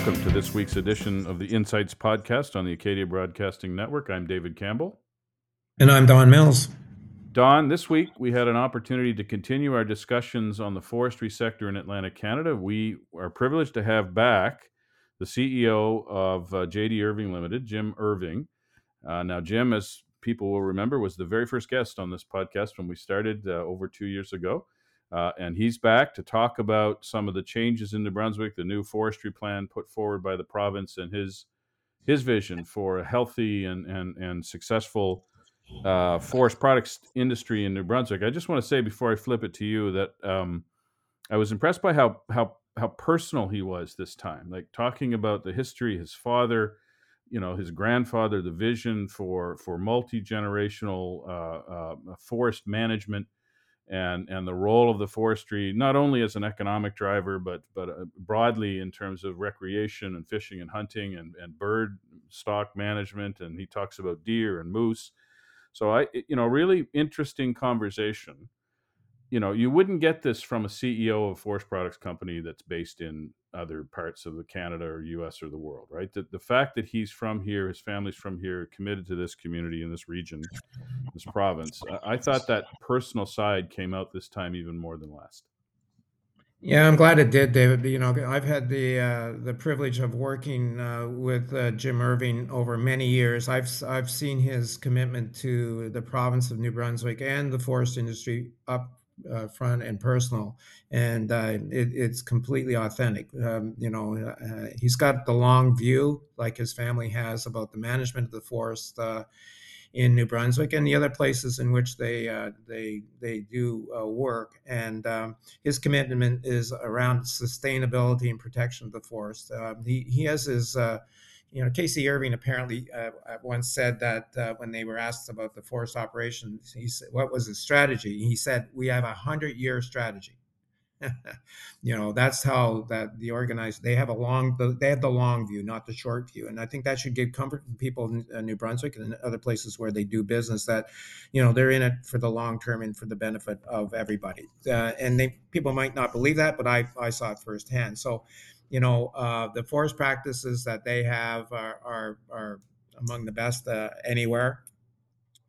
Welcome to this week's edition of the Insights podcast on the Acadia Broadcasting Network. I'm David Campbell. And I'm Don Mills. Don, this week we had an opportunity to continue our discussions on the forestry sector in Atlantic Canada. We are privileged to have back the CEO of JD Irving Limited, Jim Irving. Now, Jim, as people will remember, was the very first guest on this podcast when we started over 2 years ago. And he's back to talk about some of the changes in New Brunswick, the new forestry plan put forward by the province, and his vision for a healthy and successful forest products industry in New Brunswick. I just want to say before I flip it to you that I was impressed by how personal he was this time, like talking about the history, his father, his grandfather, the vision for multi-generational forest management. And the role of the forestry, not only as an economic driver, but broadly in terms of recreation and fishing and hunting and bird stock management. And he talks about deer and moose. So I really interesting conversation. You wouldn't get this from a CEO of a forest products company that's based in other parts of the Canada or US or the world, right? The fact that he's from here, his family's from here, committed to this community in this region, this province, I thought that personal side came out this time even more than last. Yeah, I'm glad it did, David. I've had the privilege of working with Jim Irving over many years. I've seen his commitment to the province of New Brunswick and the forest industry up front and personal, and it's completely authentic. He's got the long view, like his family has, about the management of the forest in New Brunswick and the other places in which they do work. And his commitment is around sustainability and protection of the forest. He has his K.C. Irving apparently once said that when they were asked about the forest operations, he said, what was his strategy? He said, we have 100-year strategy. That's how that the organized, they have the long view, not the short view. And I think that should give comfort to people in New Brunswick and other places where they do business that, they're in it for the long term and for the benefit of everybody. People might not believe that, but I saw it firsthand. So, the forest practices that they have are among the best anywhere.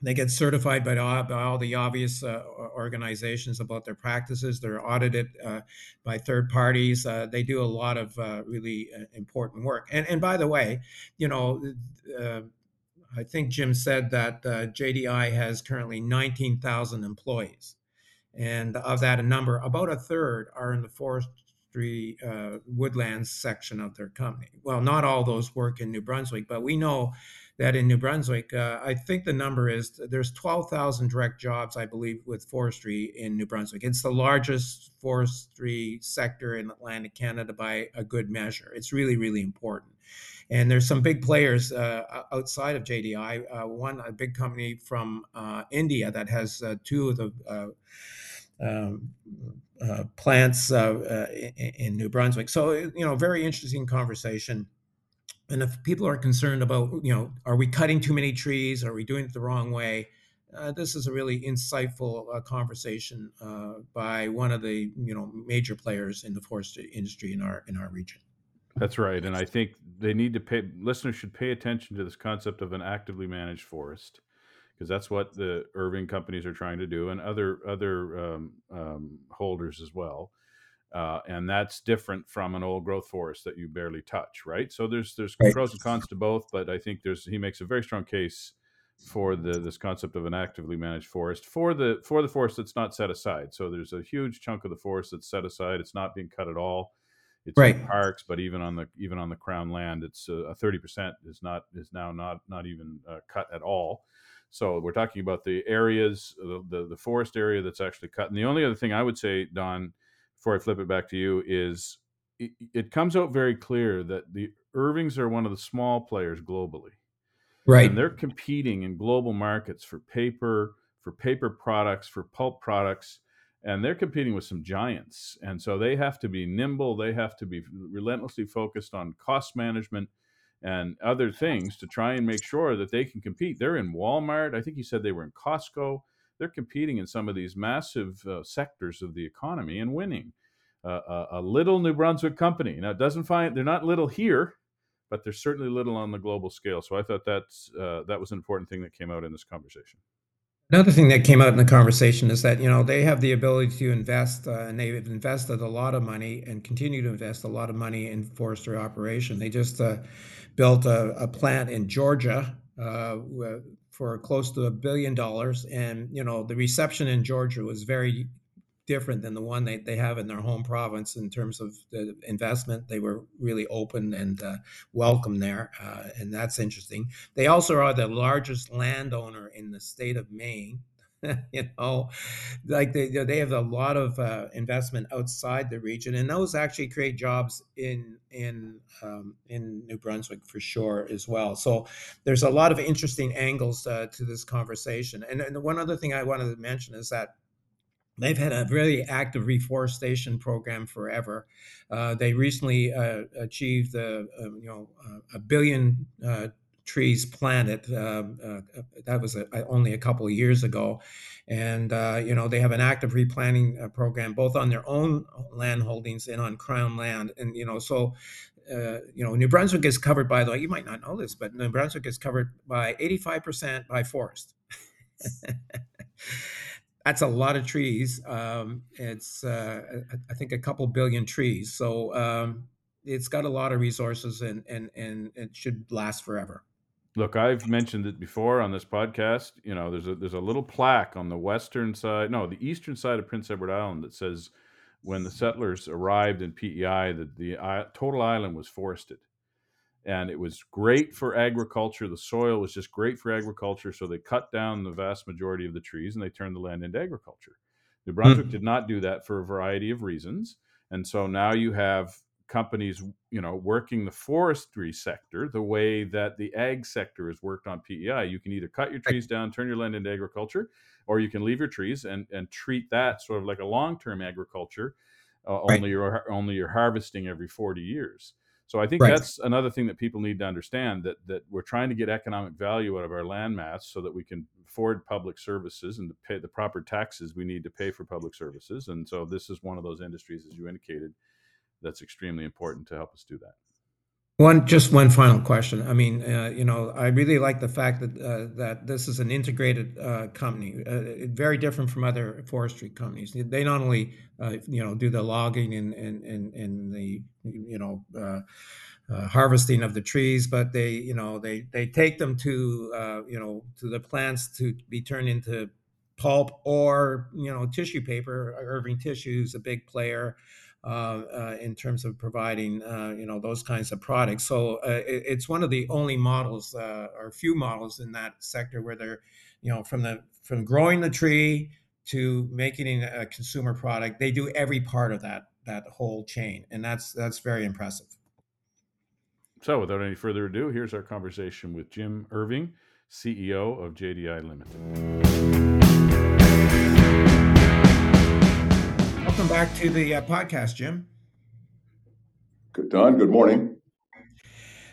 They get certified by all the obvious organizations about their practices. They're audited by third parties. They do a lot of really important work. And by the way, I think Jim said that JDI has currently 19,000 employees. And of that, a number, about a third, are in the forest woodlands section of their company. Well, not all those work in New Brunswick, but we know that in New Brunswick, I think the number is there's 12,000 direct jobs, I believe, with forestry in New Brunswick. It's the largest forestry sector in Atlantic Canada by a good measure. It's really, really important. And there's some big players outside of JDI. One, a big company from India that has two of the plants in New Brunswick. So, very interesting conversation. And if people are concerned about, are we cutting too many trees? Are we doing it the wrong way? This is a really insightful conversation by one of the, major players in the forestry industry in our region. That's right. And I think listeners should pay attention to this concept of an actively managed forest, because that's what the Irving companies are trying to do, and other holders as well, and that's different from an old growth forest that you barely touch, right? So there's pros and cons to both, but I think he makes a very strong case for this concept of an actively managed forest for the forest that's not set aside. So there's a huge chunk of the forest that's set aside; it's not being cut at all. It's right. In parks, but even on the Crown land, it's 30% is now not even cut at all. So we're talking about the areas, the forest area that's actually cut. And the only other thing I would say, Don, before I flip it back to you, is it comes out very clear that the Irvings are one of the small players globally. Right. And they're competing in global markets for paper products, for pulp products, and they're competing with some giants. And so they have to be nimble. They have to be relentlessly focused on cost management and other things to try and make sure that they can compete. They're in Walmart. I think you said they were in Costco. They're competing in some of these massive sectors of the economy and winning. a little New Brunswick company. Now, it doesn't find, they're not little here, but they're certainly little on the global scale. So I thought that was an important thing that came out in this conversation. Another thing that came out in the conversation is that, you know, they have the ability to invest, and they've invested a lot of money and continue to invest a lot of money in forestry operation. They just built a plant in Georgia for close to $1 billion. And, you know, the reception in Georgia was very different than the one they have in their home province in terms of the investment. They were really open and welcome there, and that's interesting. They also are the largest landowner in the state of Maine. You know, like they have a lot of investment outside the region, and those actually create jobs in New Brunswick for sure as well. So there's a lot of interesting angles to this conversation. And one other thing I wanted to mention is that they've had a really active reforestation program forever. They recently achieved a 1 billion trees planted. That was only a couple of years ago, and they have an active replanting program both on their own land holdings and on Crown land. And New Brunswick is covered by the way, you might not know this, but New Brunswick is covered by 85% by forest. That's a lot of trees. I think a couple billion trees. So it's got a lot of resources and it should last forever. Look, I've mentioned it before on this podcast. You know, there's a little plaque on the eastern side of Prince Edward Island that says when the settlers arrived in PEI that the total island was forested. And it was great for agriculture. The soil was just great for agriculture. So they cut down the vast majority of the trees and they turned the land into agriculture. New Brunswick did not do that for a variety of reasons. And so now you have companies, working the forestry sector the way that the ag sector has worked on PEI. You can either cut your trees down, turn your land into agriculture, or you can leave your trees and treat that sort of like a long-term agriculture. Only you're harvesting every 40 years. So I think that's another thing that people need to understand, that we're trying to get economic value out of our landmass so that we can afford public services and to pay the proper taxes we need to pay for public services. And so this is one of those industries, as you indicated, that's extremely important to help us do that. One final question. I mean, I really like the fact that this is an integrated company, very different from other forestry companies. They not only do the logging and the harvesting of the trees, but they take them to the plants to be turned into pulp or tissue paper. Irving Tissue is a big player in terms of providing those kinds of products. So it's one of the only models or few models in that sector where they're from growing the tree to making it a consumer product. They do every part of that whole chain, and that's very impressive. So without any further ado, here's our conversation with Jim Irving, CEO of JDI Limited. Welcome back to the podcast, Jim. Good, Don. Good morning.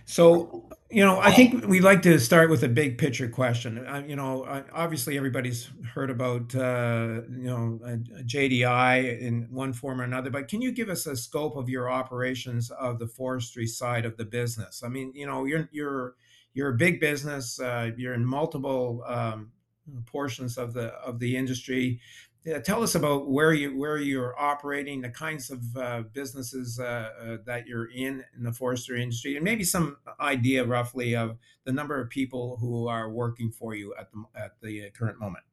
So, I think we'd like to start with a big picture question. Obviously everybody's heard about, JDI in one form or another, but can you give us a scope of your operations of the forestry side of the business? I mean, you're a big business. You're in multiple portions of the industry. Yeah, tell us about where you're operating, the kinds of businesses that you're in the forestry industry, and maybe some idea roughly of the number of people who are working for you at the current moment.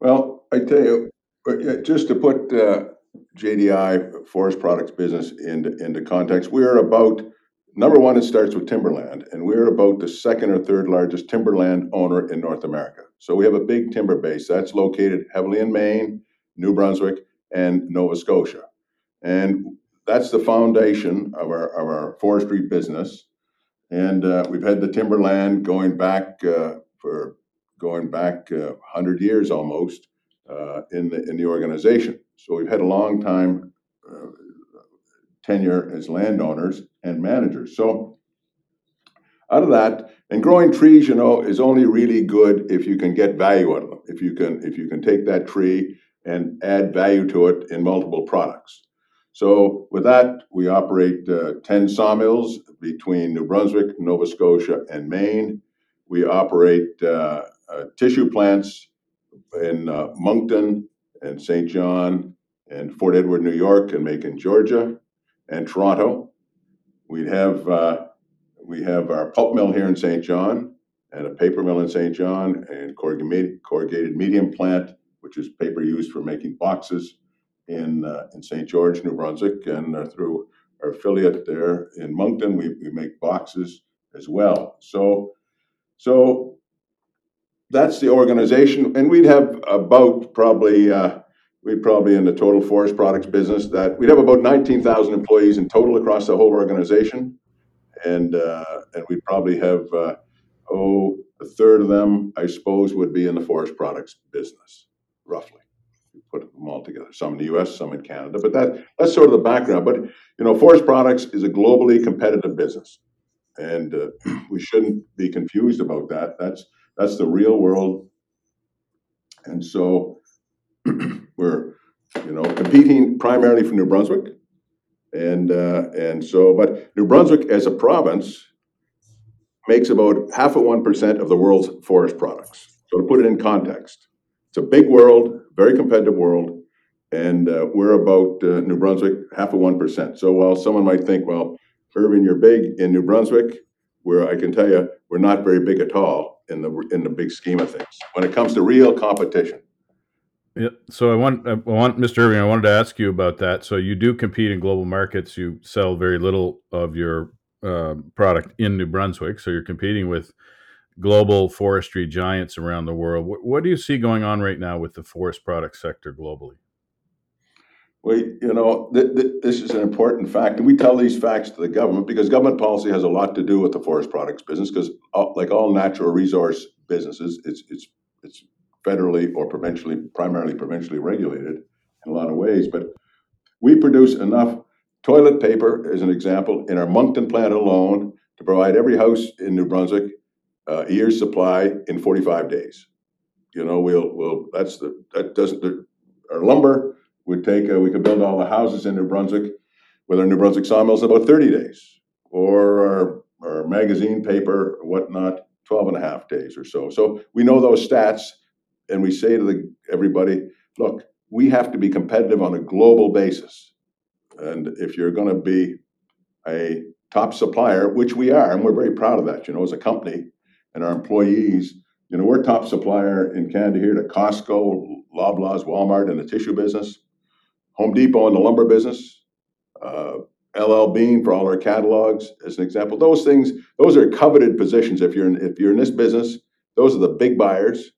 Well, I tell you, just to put JDI forest products business into context, we're about, number one, it starts with timberland, and we're about the second or third largest timberland owner in North America. So we have a big timber base that's located heavily in Maine, New Brunswick, and Nova Scotia. And that's the foundation of our forestry business. And we've had the timberland going back 100 years almost in the organization. So we've had a long time tenure as landowners and managers. So out of that, and growing trees, is only really good if you can get value out of them. If you can take that tree and add value to it in multiple products. So with that, we operate 10 sawmills between New Brunswick, Nova Scotia, and Maine. We operate tissue plants in Moncton and St. John and Fort Edward, New York, and Macon, Georgia, and Toronto. We have our pulp mill here in St. John and a paper mill in St. John and corrugated medium plant, which is paper used for making boxes in St. George, New Brunswick, and through our affiliate there in Moncton, we make boxes as well. So that's the organization, and we'd have about probably in the total forest products business that we'd have about 19,000 employees in total across the whole organization, and we'd probably have a third of them, I suppose, would be in the forest products business, roughly. We put them all together, some in the U.S., some in Canada, but that's sort of the background. But forest products is a globally competitive business, and we shouldn't be confused about that. That's the real world, and so we're competing primarily for New Brunswick, but New Brunswick as a province makes about 0.5% of the world's forest products. So to put it in context, it's a big world, very competitive world, and we're about New Brunswick 0.5%. So while someone might think, well, Irving, you're big in New Brunswick, where I can tell you we're not very big at all in the big scheme of things when it comes to real competition. Yeah. So I want Mr. Irving, I wanted to ask you about that. So you do compete in global markets. You sell very little of your product in New Brunswick. So you're competing with global forestry giants around the world. What do you see going on right now with the forest product sector globally? Well, this is an important fact, and we tell these facts to the government because government policy has a lot to do with the forest products business. Because, like all natural resource businesses, it's federally or primarily provincially regulated in a lot of ways. But we produce enough toilet paper, as an example, in our Moncton plant alone to provide every house in New Brunswick a year's supply in 45 days. Our lumber. We could build all the houses in New Brunswick with our New Brunswick sawmills in about 30 days, or our magazine paper, or whatnot, 12 and a half days or so. So we know those stats, and we say to everybody, look, we have to be competitive on a global basis. And if you're going to be a top supplier, which we are, and we're very proud of that, as a company and our employees, we're top supplier in Canada here to Costco, Loblaws, Walmart in the tissue business, Home Depot in the lumber business, L.L. Bean for all our catalogs, as an example. Those are coveted positions. If you're in this business, those are the big buyers.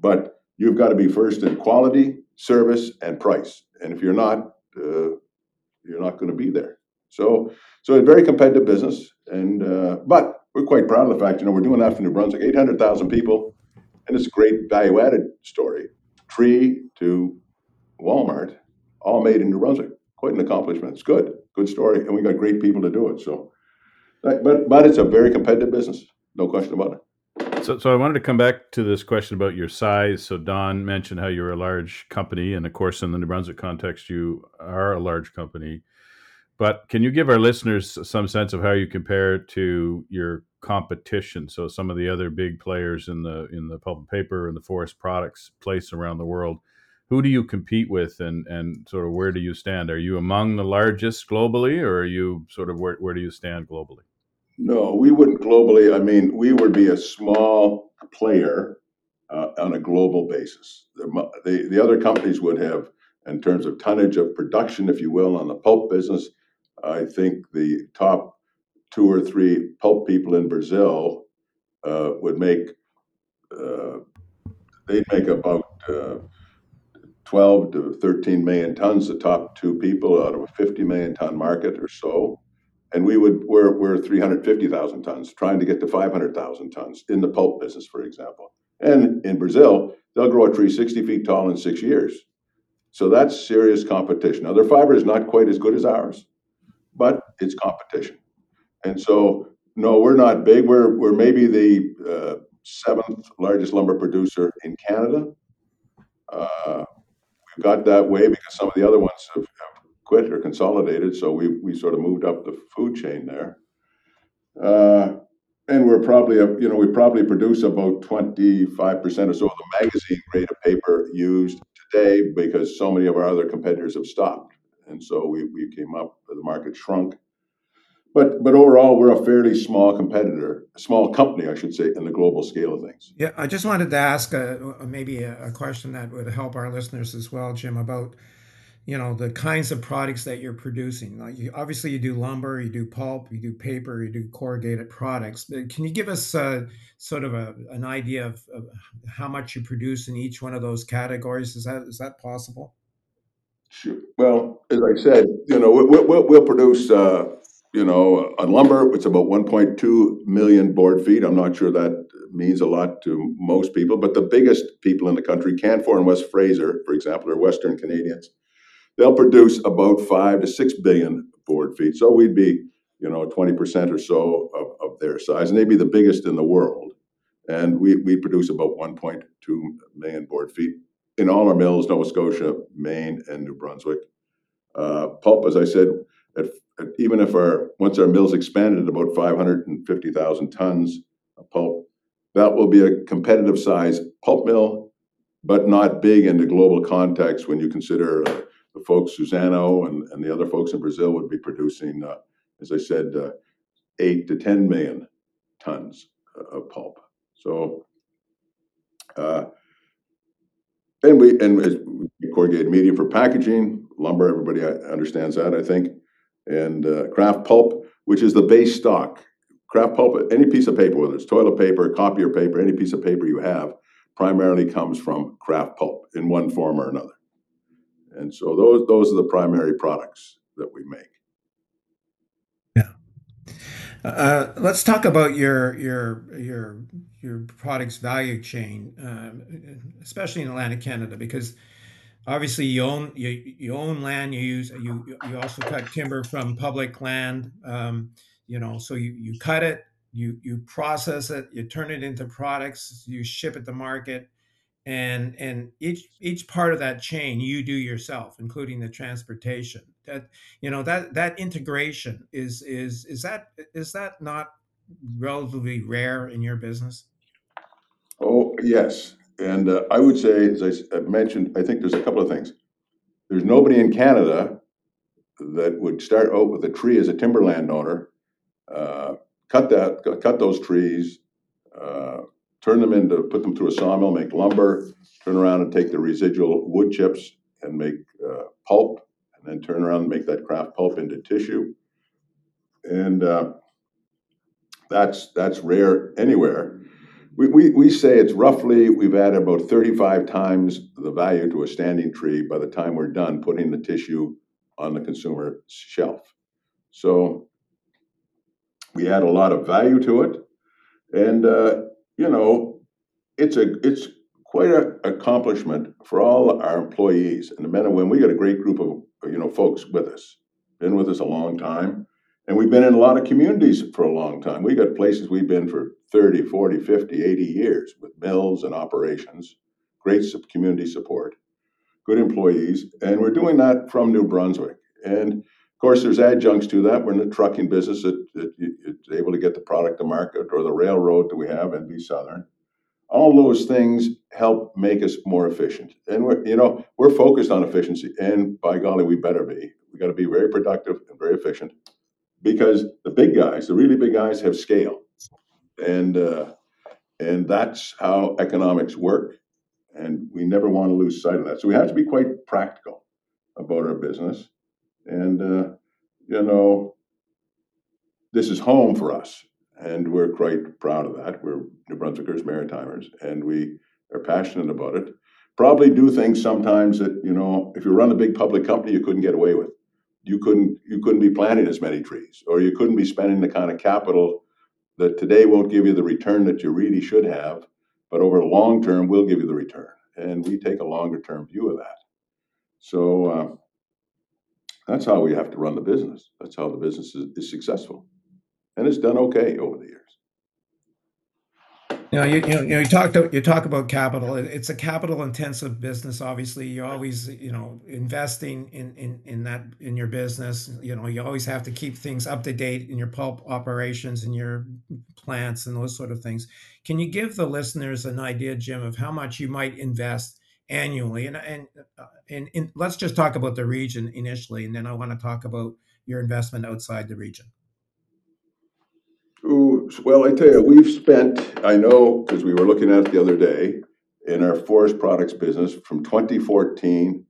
But you've got to be first in quality, service, and price. And if you're not, you're not going to be there. So a very competitive business. And but we're quite proud of the fact, we're doing that for New Brunswick, 800,000 people, and it's a great value-added story. Tree to Walmart, all made in New Brunswick. Quite an accomplishment. It's good story, and we got great people to do it. So, but it's a very competitive business, no question about it. So I wanted to come back to this question about your size. So Don mentioned how you're a large company, and of course, in the New Brunswick context, you are a large company. But can you give our listeners some sense of how you compare to your competition? So some of the other big players in the pulp and paper and the forest products place around the world. Who do you compete with, and sort of where do you stand? Are you among the largest globally, or are you sort of where do you stand globally? No, we wouldn't globally. I mean, we would be a small player on a global basis. The other companies would have, in terms of tonnage of production, if you will, on the pulp business, I think the top 2 or 3 pulp people in Brazil would make, they'd make about 12 to 13 million tons, the top 2 people out of a 50 million ton market or so. And we're 350,000 tons, trying to get to 500,000 tons in the pulp business, for example. And in Brazil, they'll grow a tree 60 feet tall in 6 years. So that's serious competition. Now, their fiber is not quite as good as ours, but it's competition. And so, no, we're not big. We're maybe the 7th largest lumber producer in Canada. got that way because some of the other ones have quit or consolidated, so we sort of moved up the food chain there. And we're probably, we probably produce about 25% or so of the magazine grade of paper used today because so many of our other competitors have stopped. And so we came up, the market shrunk. But overall, we're a fairly small competitor, a small company, I should say, in the global scale of things. Yeah, I just wanted to ask maybe a question that would help our listeners as well, Jim, about, the kinds of products that you're producing. Like obviously, you do lumber, you do pulp, you do paper, you do corrugated products. But can you give us sort of an idea of how much you produce in each one of those categories? Is that possible? Sure. Well, as I said, we'll produce... on lumber, it's about 1.2 million board feet. I'm not sure that means a lot to most people, but the biggest people in the country, Canfor and West Fraser, for example, are Western Canadians. They'll produce about 5 to 6 billion board feet. So we'd be, 20% or so of their size, and they'd be the biggest in the world. And we produce about 1.2 million board feet in all our mills, Nova Scotia, Maine, and New Brunswick. Pulp, as I said, even if once our mills expanded about 550,000 tons of pulp, that will be a competitive size pulp mill, but not big in the global context when you consider the folks Suzano and the other folks in Brazil would be producing, as I said, 8 to 10 million tons of pulp. So, and corrugated media for packaging, lumber, everybody understands that, I think. And kraft pulp, which is the base stock. Kraft pulp, any piece of paper, whether it's toilet paper, copier paper, any piece of paper you have, primarily comes from kraft pulp in one form or another. And so those are the primary products that we make. Yeah. Let's talk about your product's value chain, especially in Atlantic Canada, because obviously, you own land. You also cut timber from public land. So you cut it, you process it, you turn it into products, you ship it to market, and each part of that chain you do yourself, including the transportation. That integration is that not relatively rare in your business? Oh yes. And I would say, as I mentioned, I think there's a couple of things. There's nobody in Canada that would start out with a tree as a timberland owner, cut those trees, put them through a sawmill, make lumber, turn around and take the residual wood chips and make pulp, and then turn around and make that kraft pulp into tissue. And that's rare anywhere. We say it's roughly, we've added about 35 times the value to a standing tree by the time we're done putting the tissue on the consumer shelf. So we add a lot of value to it. And, it's quite an accomplishment for all our employees. And the men and women, we got a great group of, folks with us, been with us a long time. And we've been in a lot of communities for a long time. We got places we've been for 30, 40, 50, 80 years with mills and operations, great community support, good employees. And we're doing that from New Brunswick. And of course, there's adjuncts to that. We're in the trucking business that it's able to get the product to market, or the railroad that we have, NB Southern. All those things help make us more efficient. And we're focused on efficiency. And by golly, we better be. We got to be very productive and very efficient. Because the big guys, the really big guys, have scale, and that's how economics work. And we never want to lose sight of that. So we have to be quite practical about our business. And this is home for us, and we're quite proud of that. We're New Brunswickers, Maritimers, and we are passionate about it. Probably do things sometimes that if you run a big public company, you couldn't get away with. You couldn't be planting as many trees, or you couldn't be spending the kind of capital that today won't give you the return that you really should have, but over the long term will give you the return. And we take a longer term view of that. So that's how we have to run the business. That's how the business is successful. And it's done okay over the years. You talk about capital. It's a capital-intensive business. Obviously, you're always investing in your business. You always have to keep things up to date in your pulp operations and your plants and those sort of things. Can you give the listeners an idea, Jim, of how much you might invest annually? And let's just talk about the region initially, and then I want to talk about your investment outside the region. Well, I tell you, we've spent, I know, because we were looking at it the other day, in our forest products business from 2014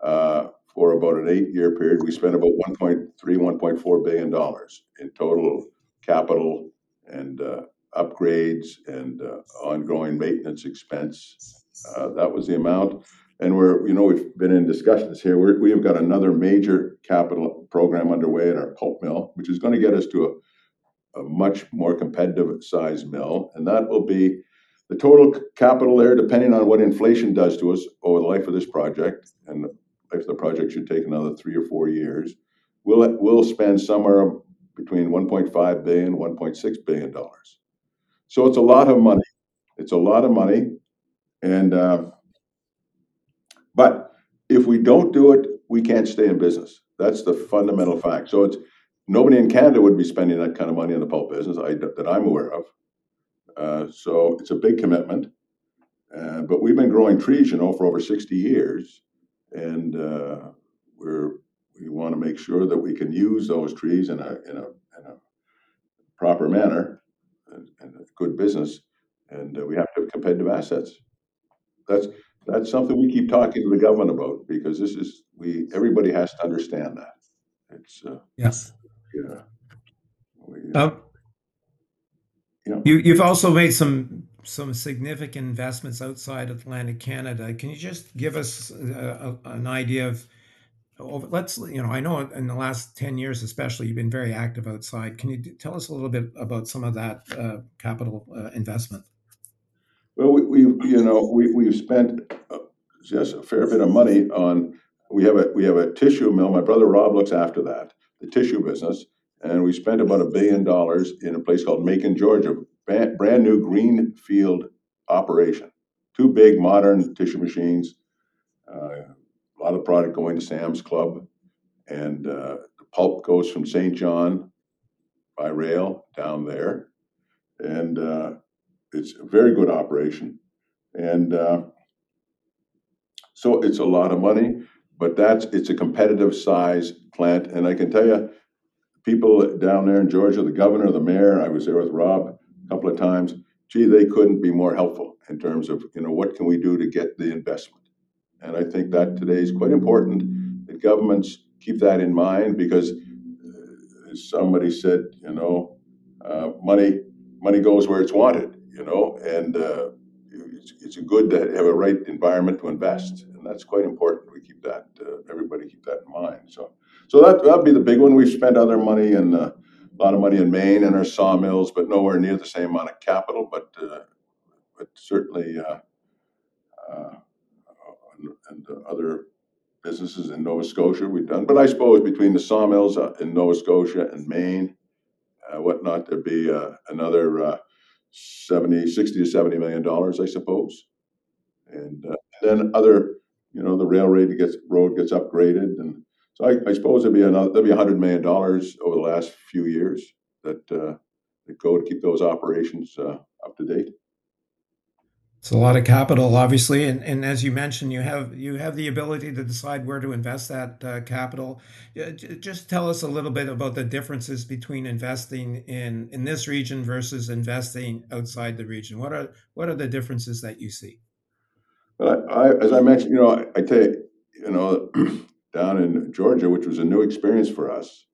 for about an 8-year period, we spent about $1.4 billion in total capital and upgrades and ongoing maintenance expense. That was the amount. And we've been in discussions here. We have got another major capital program underway at our pulp mill, which is going to get us to a much more competitive size mill. And that will be the total capital there, depending on what inflation does to us over the life of this project. And the life of the project should take another 3 or 4 years. We'll spend somewhere between $1.5 billion, $1.6 billion. So it's a lot of money. And, but if we don't do it, we can't stay in business. That's the fundamental fact. So nobody in Canada would be spending that kind of money in the pulp business that I'm aware of. So it's a big commitment. But we've been growing trees, for over 60 years. And we want to make sure that we can use those trees in a proper manner and a good business. And we have to have competitive assets. That's something we keep talking to the government about, because this is everybody has to understand that. It's yes. Yeah. You've also made some significant investments outside Atlantic Canada. Can you just give us an idea of? I know in the last 10 years, especially, you've been very active outside. Can you tell us a little bit about some of that capital investment? Well, we've spent just a fair bit of money on. We have a tissue mill. My brother Rob looks after that, the tissue business, and we spent about $1 billion in a place called Macon, Georgia, brand new greenfield operation. 2 big modern tissue machines, a lot of product going to Sam's Club, and the pulp goes from St. John by rail down there, and it's a very good operation, and so it's a lot of money. But it's a competitive size plant. And I can tell you, people down there in Georgia, the governor, the mayor, I was there with Rob a couple of times, they couldn't be more helpful in terms of, what can we do to get the investment? And I think that today is quite important that governments keep that in mind, because as somebody said, money goes where it's wanted, and it's good to have a right environment to invest. And that's quite important. We keep that, everybody keep that in mind. So that'd be the big one. We've spent other money and a lot of money in Maine and our sawmills, but nowhere near the same amount of capital, but certainly and other businesses in Nova Scotia we've done. But I suppose between the sawmills in Nova Scotia and Maine, whatnot, there'd be another $60 to $70 million, I suppose. And then other, the road gets upgraded, and so I suppose there'd be $100 million over the last few years that go to keep those operations up to date. It's a lot of capital, obviously, and as you mentioned, you have the ability to decide where to invest that capital. Just tell us a little bit about the differences between investing in this region versus investing outside the region. What are the differences that you see? Well, as I mentioned, I tell you, down in Georgia, which was a new experience for us,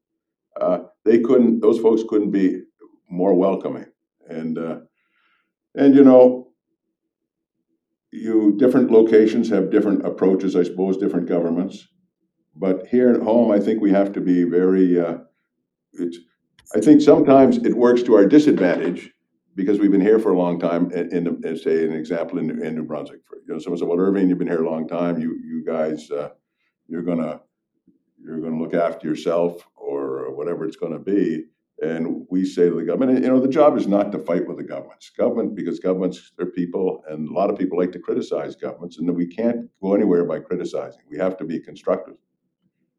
those folks couldn't be more welcoming, and different locations have different approaches, I suppose, different governments. But here at home, I think we have to be very, I think sometimes it works to our disadvantage because we've been here for a long time. And say an example in New Brunswick, someone said, well, Irving, you've been here a long time. You guys, you're gonna look after yourself or whatever it's gonna be. And we say to the government, you know, the job is not to fight with the governments. Because governments are people, and a lot of people like to criticize governments, and we can't go anywhere by criticizing. We have to be constructive.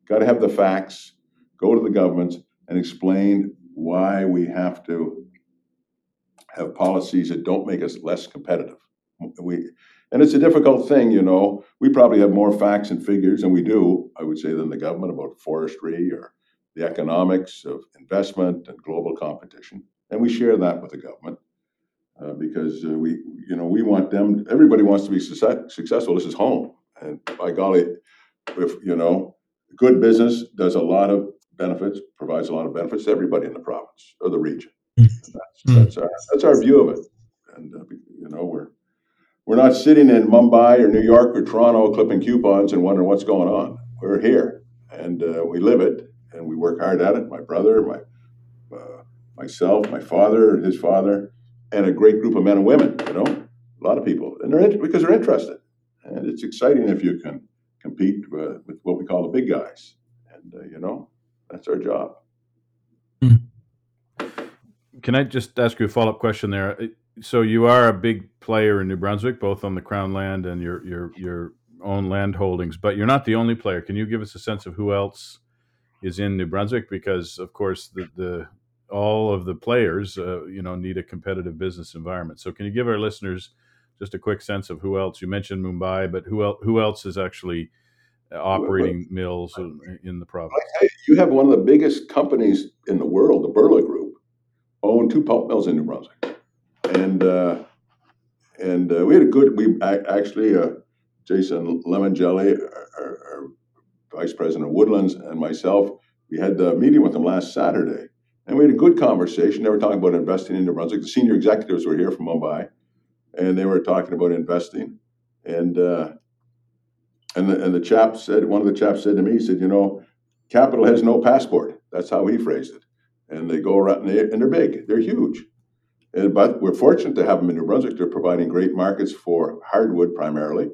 Got to have the facts, go to the governments, and explain why we have to have policies that don't make us less competitive. And it's a difficult thing, you know. We probably have more facts and figures, and we do, I would say, than the government about forestry or the economics of investment and global competition, and we share that with the government because we, you know, we want them. Everybody wants to be successful. This is home, and by golly, if you know, good business does a lot of benefits, provides a lot of benefits to everybody in the province or the region. And that's our view of it, and you know, we're not sitting in Mumbai or New York or Toronto clipping coupons and wondering what's going on. We're here, and we live it. And we work hard at it. My brother, myself, my father, his father, and a great group of men and women. You know, a lot of people, and because they're interested, and it's exciting if you can compete with what we call the big guys. And you know, that's our job. Can I just ask you a follow-up question there? So you are a big player in New Brunswick, both on the Crown land and your own land holdings, but you're not the only player. Can you give us a sense of who else is in New Brunswick? Because of course the all of the players you know, need a competitive business environment. So can you give our listeners just a quick sense of who else? You mentioned Mumbai, but who else is actually operating mills in the province? You have one of the biggest companies in the world, the Birla Group, own two pulp mills in New Brunswick, and we had actually Jason Lemongelli, our Vice President of Woodlands, and myself, we had a meeting with them last Saturday, and we had a good conversation. They were talking about investing in New Brunswick. The senior executives were here from Mumbai, and they were talking about investing. And the chap said, one of the chaps said to me, he said, you know, capital has no passport. That's how he phrased it. And they go around, and they're big. They're huge. But we're fortunate to have them in New Brunswick. They're providing great markets for hardwood primarily.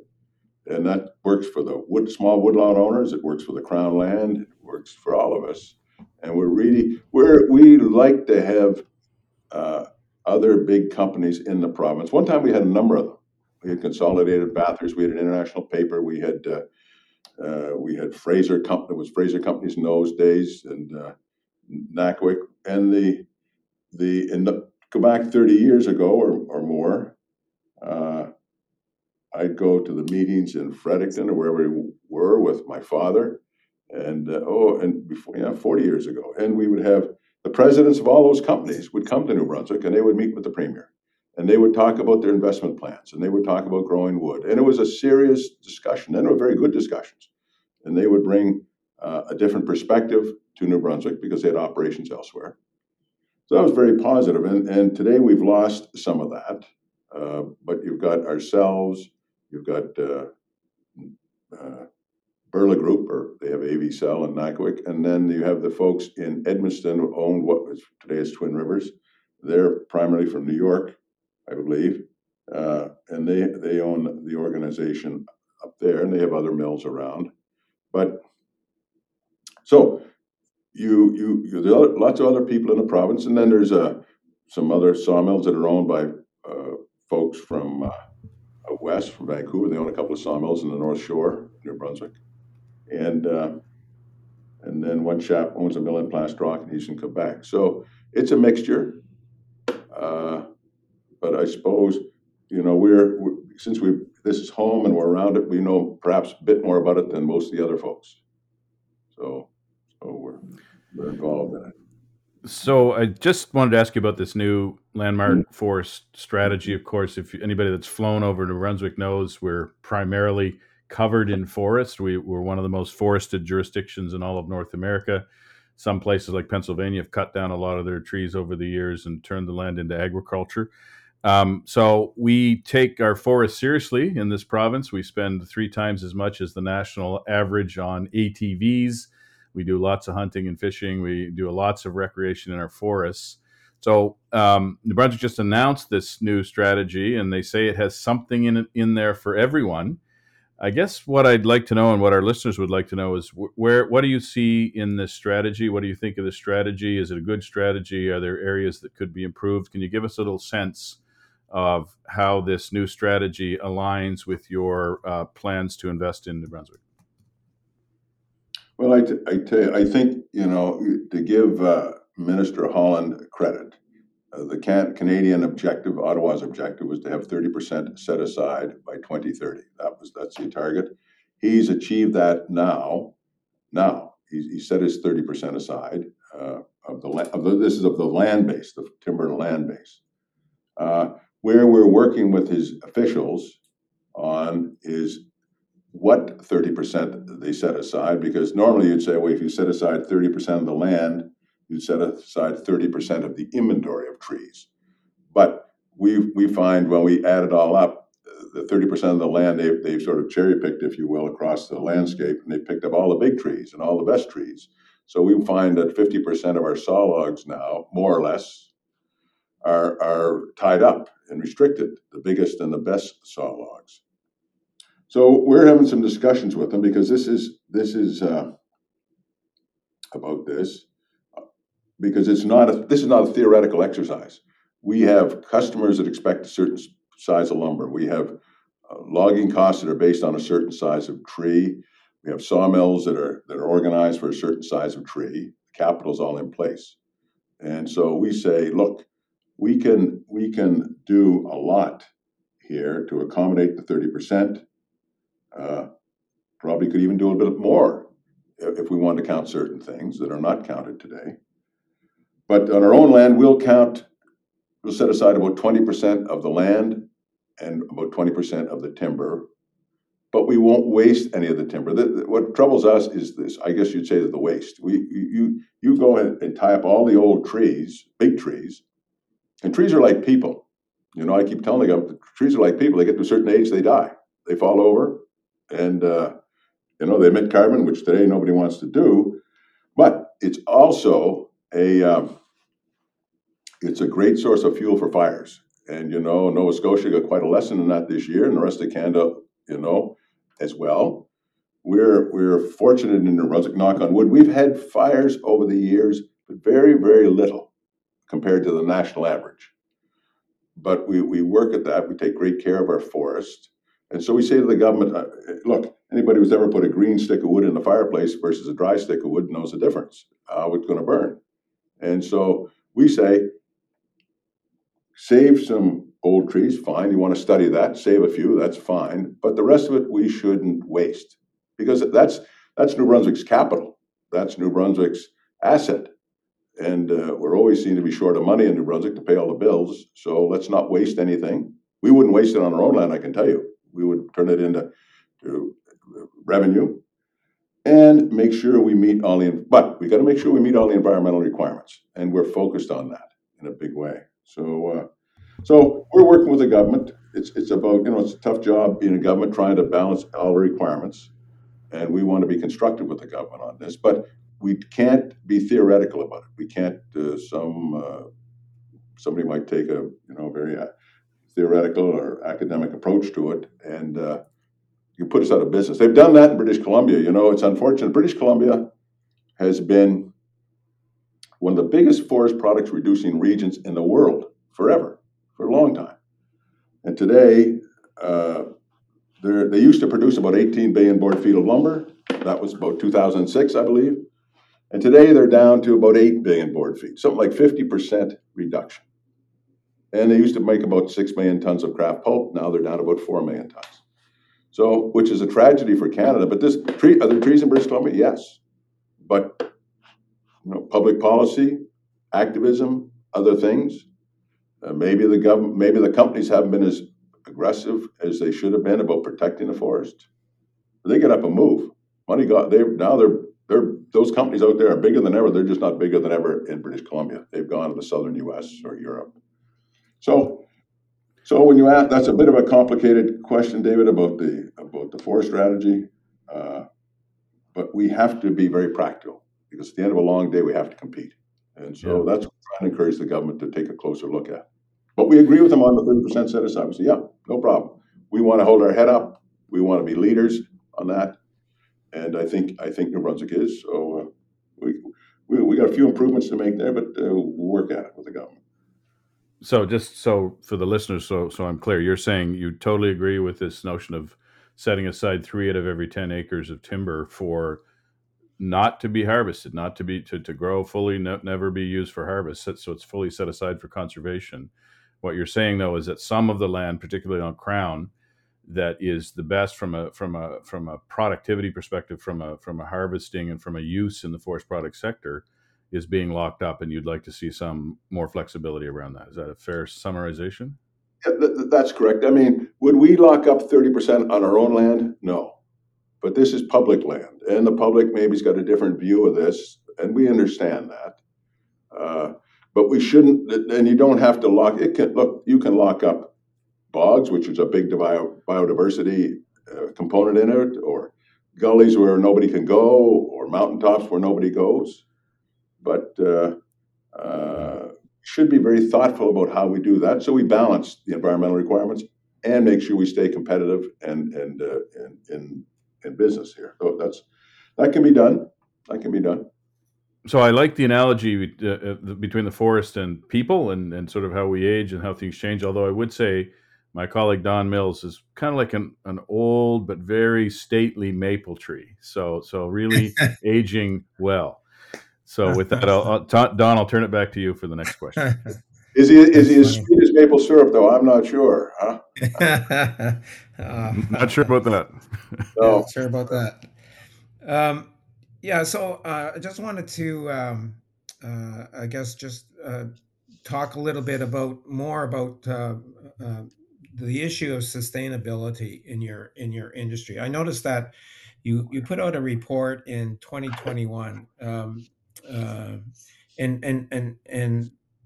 And that works for the small woodlot owners. It works for the Crown land. It works for all of us. And we like to have other big companies in the province. One time we had a number of them. We had Consolidated Bathurst. We had an international paper. We had we had Fraser Company. It was Fraser Companies in those days, and Nyquik. And the go back 30 years ago or more. I'd go to the meetings in Fredericton or wherever we were with my father, and 40 years ago, and we would have the presidents of all those companies would come to New Brunswick, and they would meet with the premier, and they would talk about their investment plans, and they would talk about growing wood, and it was a serious discussion, and they were very good discussions, and they would bring a different perspective to New Brunswick because they had operations elsewhere. So that was very positive, and today we've lost some of that, but you've got ourselves. You've got Birla Group, or they have AV Cell and Nyquik, and then you have the folks in Edmonton who owned what was today is Twin Rivers. They're primarily from New York, I believe, and they own the organization up there, and they have other mills around. But so you there are lots of other people in the province, and then there's some other sawmills that are owned by folks from. West from Vancouver. They own a couple of sawmills in the North Shore, New Brunswick, and then one chap owns a mill in Plastroc, and he's in Quebec. So it's a mixture, but I suppose, you know, we're since this is home and we're around it, we know perhaps a bit more about it than most of the other folks. So we're involved in it. So I just wanted to ask you about this new landmark forest strategy. Of course, if anybody that's flown over to New Brunswick knows, we're primarily covered in forest. We're one of the most forested jurisdictions in all of North America. Some places like Pennsylvania have cut down a lot of their trees over the years and turned the land into agriculture. So we take our forests seriously in this province. We spend 3 times as much as the national average on ATVs. We do lots of hunting and fishing. We do lots of recreation in our forests. So New Brunswick just announced this new strategy, and they say it has something in there for everyone. I guess what I'd like to know and what our listeners would like to know is where, what do you see in this strategy? What do you think of this strategy? Is it a good strategy? Are there areas that could be improved? Can you give us a little sense of how this new strategy aligns with your plans to invest in New Brunswick? Well, I tell you, I think, you know, to give Minister Holland credit, the Canadian objective, Ottawa's objective, was to have 30% set aside by 2030. That's the target. He's achieved that now. Now he set his 30% aside this is of the land base, the timber and land base. Where we're working with his officials on is what 30% they set aside, because normally you'd say, well, if you set aside 30% of the land, you set aside 30% of the inventory of trees. But we find when we add it all up, the 30% of the land, they've sort of cherry-picked, if you will, across the landscape, and they picked up all the big trees and all the best trees. So we find that 50% of our saw logs now, more or less, are tied up and restricted, the biggest and the best saw logs. So we're having some discussions with them, because this is about this. Because this is not a theoretical exercise. We have customers that expect a certain size of lumber. We have logging costs that are based on a certain size of tree. We have sawmills that are organized for a certain size of tree. The capital's all in place, and so we say, look, we can do a lot here to accommodate the 30%. Probably could even do a bit more if we want to count certain things that are not counted today. But on our own land, we'll set aside about 20% of the land and about 20% of the timber, but we won't waste any of the timber. What troubles us is this, I guess you'd say, the waste. You go and tie up all the old trees, big trees, and trees are like people. You know, I keep telling them, trees are like people. They get to a certain age, they die. They fall over, and they emit carbon, which today nobody wants to do, but it's also it's a great source of fuel for fires. And, you know, Nova Scotia got quite a lesson in that this year, and the rest of Canada, you know, as well. We're fortunate in New Brunswick, knock on wood. We've had fires over the years, but very, very little compared to the national average. But we work at that. We take great care of our forest. And so we say to the government, look, anybody who's ever put a green stick of wood in the fireplace versus a dry stick of wood knows the difference, how it's going to burn. And so we say, save some old trees, fine. You want to study that, save a few, that's fine. But the rest of it we shouldn't waste, because that's New Brunswick's capital. That's New Brunswick's asset. And we're always seen to be short of money in New Brunswick to pay all the bills. So let's not waste anything. We wouldn't waste it on our own land, I can tell you. We would turn it into revenue. And make sure we meet but we got to make sure we meet all the environmental requirements, and we're focused on that in a big way. So we're working with the government. It's about, you know, it's a tough job being a government trying to balance all the requirements, and we want to be constructive with the government on this, but we can't be theoretical about it. We can't. Somebody might take a very theoretical or academic approach to it, and. You put us out of business. They've done that in British Columbia. You know, it's unfortunate. British Columbia has been one of the biggest forest products reducing regions in the world forever, for a long time. And today, they used to produce about 18 billion board feet of lumber. That was about 2006, I believe. And today they're down to about 8 billion board feet, something like 50% reduction. And they used to make about 6 million tons of kraft pulp. Now they're down to about 4 million tons. So, which is a tragedy for Canada, but are there trees in British Columbia? Yes. But, public policy, activism, other things, maybe the government, maybe the companies haven't been as aggressive as they should have been about protecting the forest. But they get up and move. Those companies out there are bigger than ever. They're just not bigger than ever in British Columbia. They've gone to the southern U.S. or Europe. So when you ask, that's a bit of a complicated question, David, about the forest strategy, but we have to be very practical, because at the end of a long day, we have to compete. And so that's what we're trying to encourage the government to take a closer look at. But we agree with them on the 30% set aside. We say, yeah, no problem. We want to hold our head up. We want to be leaders on that, and I think New Brunswick is. So we got a few improvements to make there, but we'll work at it with the government. So just so for the listeners, so I'm clear, you're saying you totally agree with this notion of setting aside 3 out of every 10 acres of timber for not to be harvested, not to be to grow fully, never be used for harvest. So it's fully set aside for conservation. What you're saying though is that some of the land, particularly on Crown, that is the best from a productivity perspective, from a harvesting and from a use in the forest product sector, is being locked up, and you'd like to see some more flexibility around that. Is that a fair summarization? Yeah, that's correct. I mean, would we lock up 30% on our own land? No, but this is public land, and the public maybe's got a different view of this, and we understand that. But we shouldn't, and you don't have to lock it. You can lock up bogs, which is a big biodiversity component in it, or gullies where nobody can go, or mountaintops where nobody goes. But should be very thoughtful about how we do that, so we balance the environmental requirements and make sure we stay competitive and in business here. So that can be done. So I like the analogy between the forest and people, and sort of how we age and how things change. Although I would say, my colleague Don Mills is kind of like an old but very stately maple tree. So really aging well. So with that, Don, I'll turn it back to you for the next question. Is he as sweet as maple syrup, though? I'm not sure. Huh? Not sure about that. No. Not sure about that. So I just wanted to, I guess, just talk a little bit about the issue of sustainability in your industry. I noticed that you put out a report in 2021, and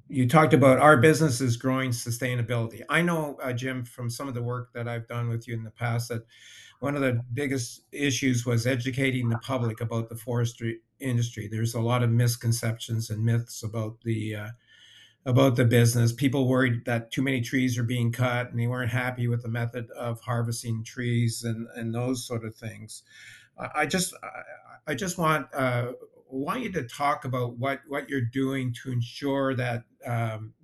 you talked about our business is growing sustainability. I know, Jim, from some of the work that I've done with you in the past, that one of the biggest issues was educating the public about the forestry industry. There's a lot of misconceptions and myths about the business. People worried that too many trees are being cut, and they weren't happy with the method of harvesting trees and those sort of things. I want you to talk about what you're doing to ensure that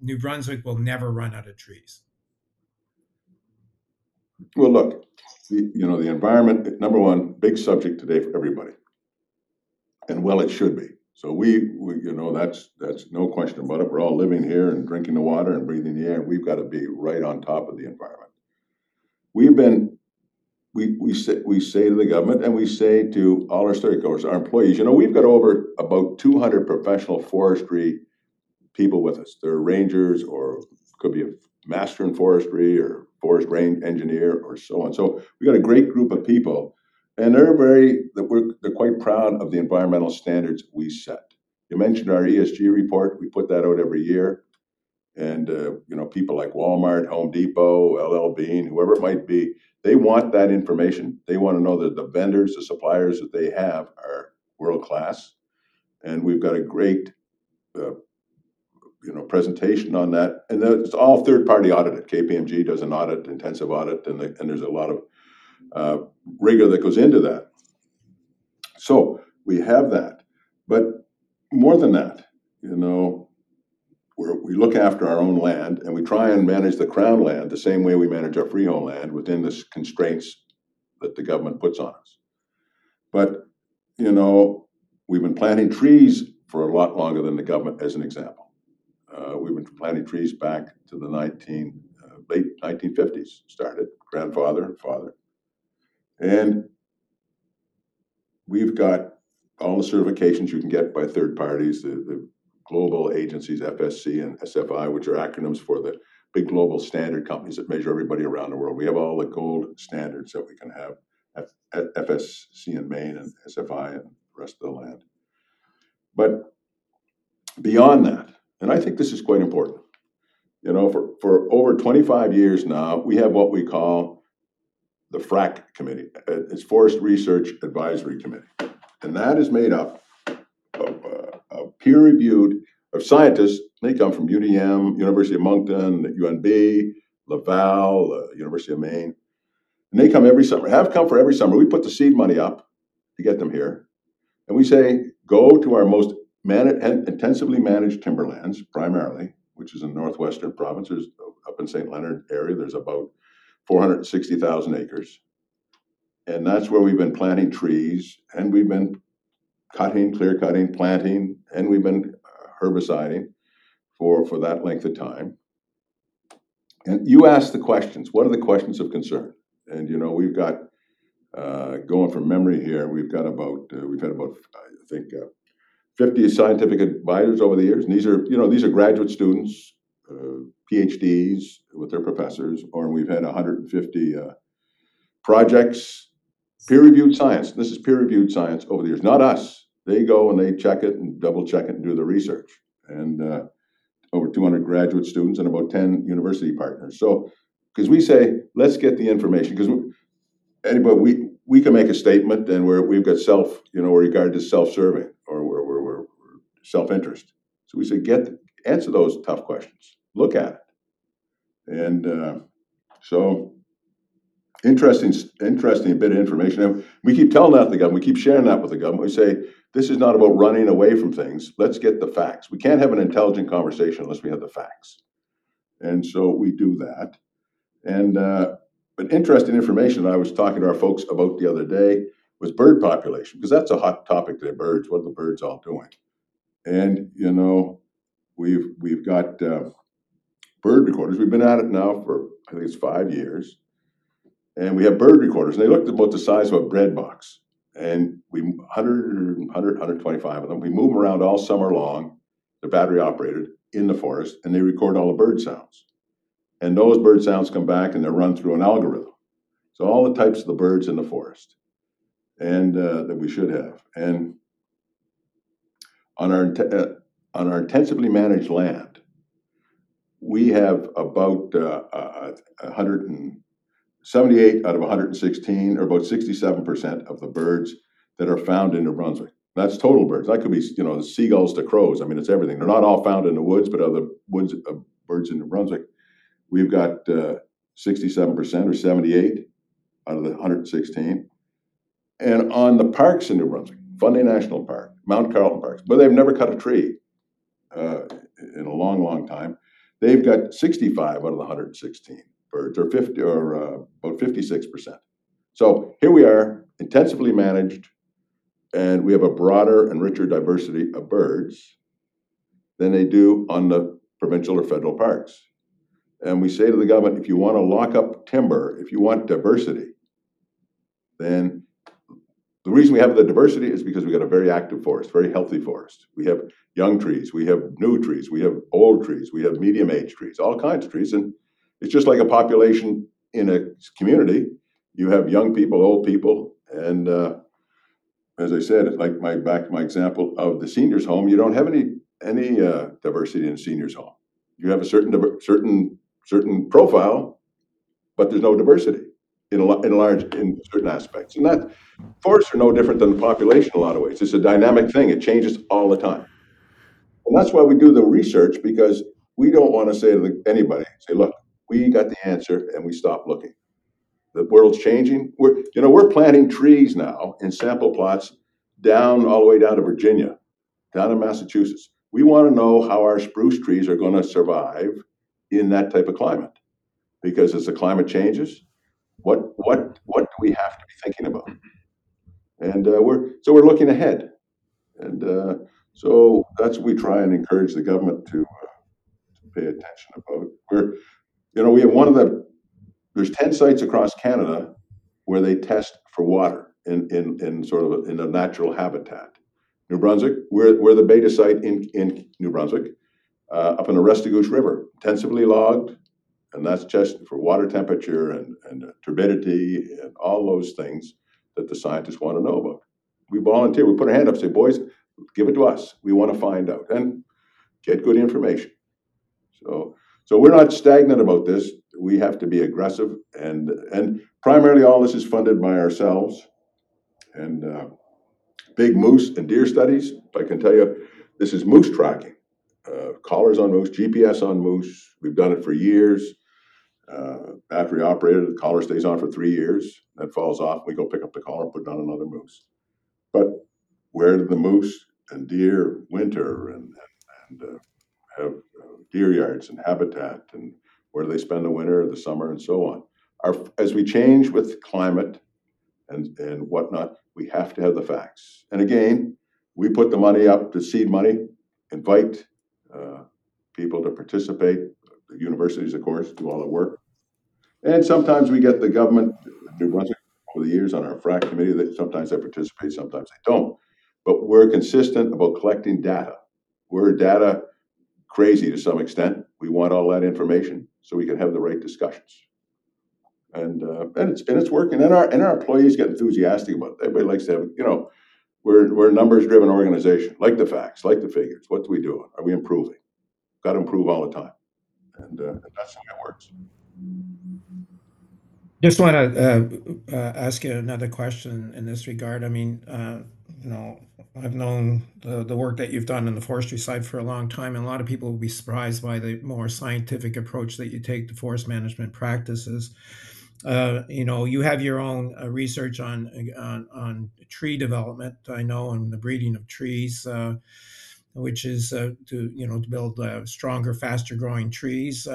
New Brunswick will never run out of trees. Well, look, the environment, number one, big subject today for everybody, and well, it should be. So we that's no question about it. We're all living here and drinking the water and breathing the air. We've got to be right on top of the environment. We say to the government, and we say to all our stakeholders, our employees, we've got over about 200 professional forestry people with us. They're rangers, or could be a master in forestry or forest range engineer or so on. So we've got a great group of people. And they're quite proud of the environmental standards we set. You mentioned our ESG report. We put that out every year. And, people like Walmart, Home Depot, L.L. Bean, whoever it might be, they want that information. They want to know that the vendors, the suppliers that they have are world-class. And we've got a great, presentation on that. And it's all third-party audited. KPMG does an audit, intensive audit, and there's a lot of rigor that goes into that. So we have that, but more than that, we look after our own land, and we try and manage the Crown land the same way we manage our freehold land within the constraints that the government puts on us. But we've been planting trees for a lot longer than the government, as an example. We've been planting trees back to the late 1950s. Started grandfather and father. And we've got all the certifications you can get by third parties, the global agencies, FSC and SFI, which are acronyms for the big global standard companies that measure everybody around the world. We have all the gold standards that we can have, FSC in Maine and SFI and the rest of the land. But beyond that, and I think this is quite important, for over 25 years now, we have what we call the FRAC Committee. It's Forest Research Advisory Committee. And that is made up of peer-reviewed scientists. They come from UDM, University of Moncton, UNB, Laval, University of Maine. And they come every summer, have come for every summer. We put the seed money up to get them here. And we say, go to our most intensively managed timberlands, primarily, which is in northwestern province. There's, up in St. Leonard area, there's about 460,000 acres. And that's where we've been planting trees, and we've been cutting, clear cutting, planting, and we've been herbiciding for that length of time. And you asked the questions. What are the questions of concern? And, you know, we've got, going from memory here, we've got about, we've had about, I think, 50 scientific advisors over the years. And these are, you know, these are graduate students, PhDs with their professors, or we've had 150 projects, peer-reviewed science. This is peer-reviewed science over the years. Not us. They go and they check it and double-check it and do the research. And over 200 graduate students and about 10 university partners. So, because we say, let's get the information. Because anybody, we can make a statement, and we've got self, you know, we're regarded as self-serving, or we're self-interest. So we say, answer those tough questions. Look at it. And so, interesting bit of information. And we keep telling that to the government. We keep sharing that with the government. We say, this is not about running away from things. Let's get the facts. We can't have an intelligent conversation unless we have the facts. And so we do that. And but interesting information I was talking to our folks about the other day was bird population, because that's a hot topic today. Birds, what are the birds all doing? And, you know, we've got bird recorders. We've been at it now for, I think it's 5 years. And we have bird recorders. And they looked about the size of a bread box. And we 125 of them. We move them around all summer long. They're battery operated in the forest, and they record all the bird sounds. And those bird sounds come back, and they're run through an algorithm. So all the types of the birds in the forest, and that we should have. And on our intensively managed land, we have about 178 out of 116, or about 67% of the birds that are found in New Brunswick. That's total birds. That could be, you know, seagulls to crows. I mean, it's everything. They're not all found in the woods, but of the woods birds in New Brunswick, we've got 67% or 78 out of the 116. And on the parks in New Brunswick, Fundy National Park, Mount Carleton Parks, but they've never cut a tree in a long, long time. They've got 65 out of the 116 birds, or 50, or about 56%. So here we are, intensively managed, and we have a broader and richer diversity of birds than they do on the provincial or federal parks. And we say to the government, if you want to lock up timber, if you want diversity, then the reason we have the diversity is because we've got a very active forest, very healthy forest. We have young trees, we have new trees, we have old trees, we have medium-aged trees, all kinds of trees. And it's just like a population in a community. You have young people, old people, and as I said, it's like back to my example of the seniors' home, you don't have any diversity in a seniors' home. You have a certain profile, but there's no diversity in certain aspects. And that forests are no different than the population in a lot of ways. It's a dynamic thing. It changes all the time. And that's why we do the research, because we don't want to say to anybody, say, look, we got the answer and we stop looking. The world's changing. We're planting trees now in sample plots all the way down to Virginia, down in Massachusetts. We want to know how our spruce trees are going to survive in that type of climate, because as the climate changes, what do we have to be thinking about? And we're looking ahead, and so that's what we try and encourage the government to pay attention about. We have there's 10 sites across Canada where they test for water in sort of in a natural habitat. New Brunswick, we're the beta site in New Brunswick, up in the Restigouche River, intensively logged, and that's just for water temperature and turbidity and all those things that the scientists want to know about. We volunteer, we put our hand up, say, boys, give it to us. We want to find out and get good information. So we're not stagnant about this. We have to be aggressive, and primarily all this is funded by ourselves, and big moose and deer studies. I can tell you, this is moose tracking. Collars on moose, GPS on moose. We've done it for years. Battery operated, the collar stays on for 3 years, then falls off. We go pick up the collar, put down another moose. But where did the moose and deer winter and have deer yards and habitat, and where do they spend the winter or the summer and so on? As we change with climate and whatnot, we have to have the facts. And again, we put the money up to seed money, invite people to participate. The universities, of course, do all the work. And sometimes we get the government, New Brunswick, over the years on our FRAC committee, that sometimes they participate, sometimes they don't. But we're consistent about collecting data. We're data crazy to some extent. We want all that information so we can have the right discussions. And it's working. And our employees get enthusiastic about it. Everybody likes to have, we're a numbers-driven organization. Like the facts, like the figures. What do we do? Are we improving? Got to improve all the time. And that's how it works. Just want to ask you another question in this regard. I mean, I've known the work that you've done in the forestry side for a long time, and a lot of people will be surprised by the more scientific approach that you take to forest management practices. You have your own research on tree development, I know, and the breeding of trees, which is to build stronger, faster growing trees.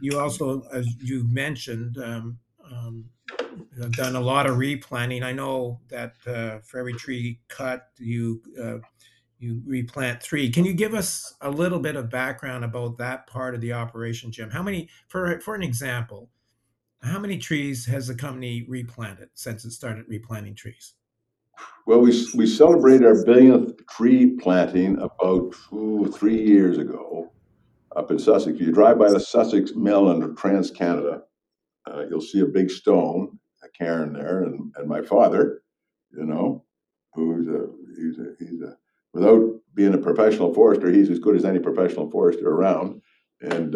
You also, as you mentioned, have done a lot of replanting. I know that for every tree cut, you replant three. Can you give us a little bit of background about that part of the operation, Jim? How many, for an example, how many trees has the company replanted since it started replanting trees? Well, we celebrated our 1,000,000th tree planting about 3 years ago up in Sussex. If you drive by the Sussex Mill under TransCanada, you'll see a big stone, a cairn there, and my father, who's without being a professional forester, he's as good as any professional forester around, and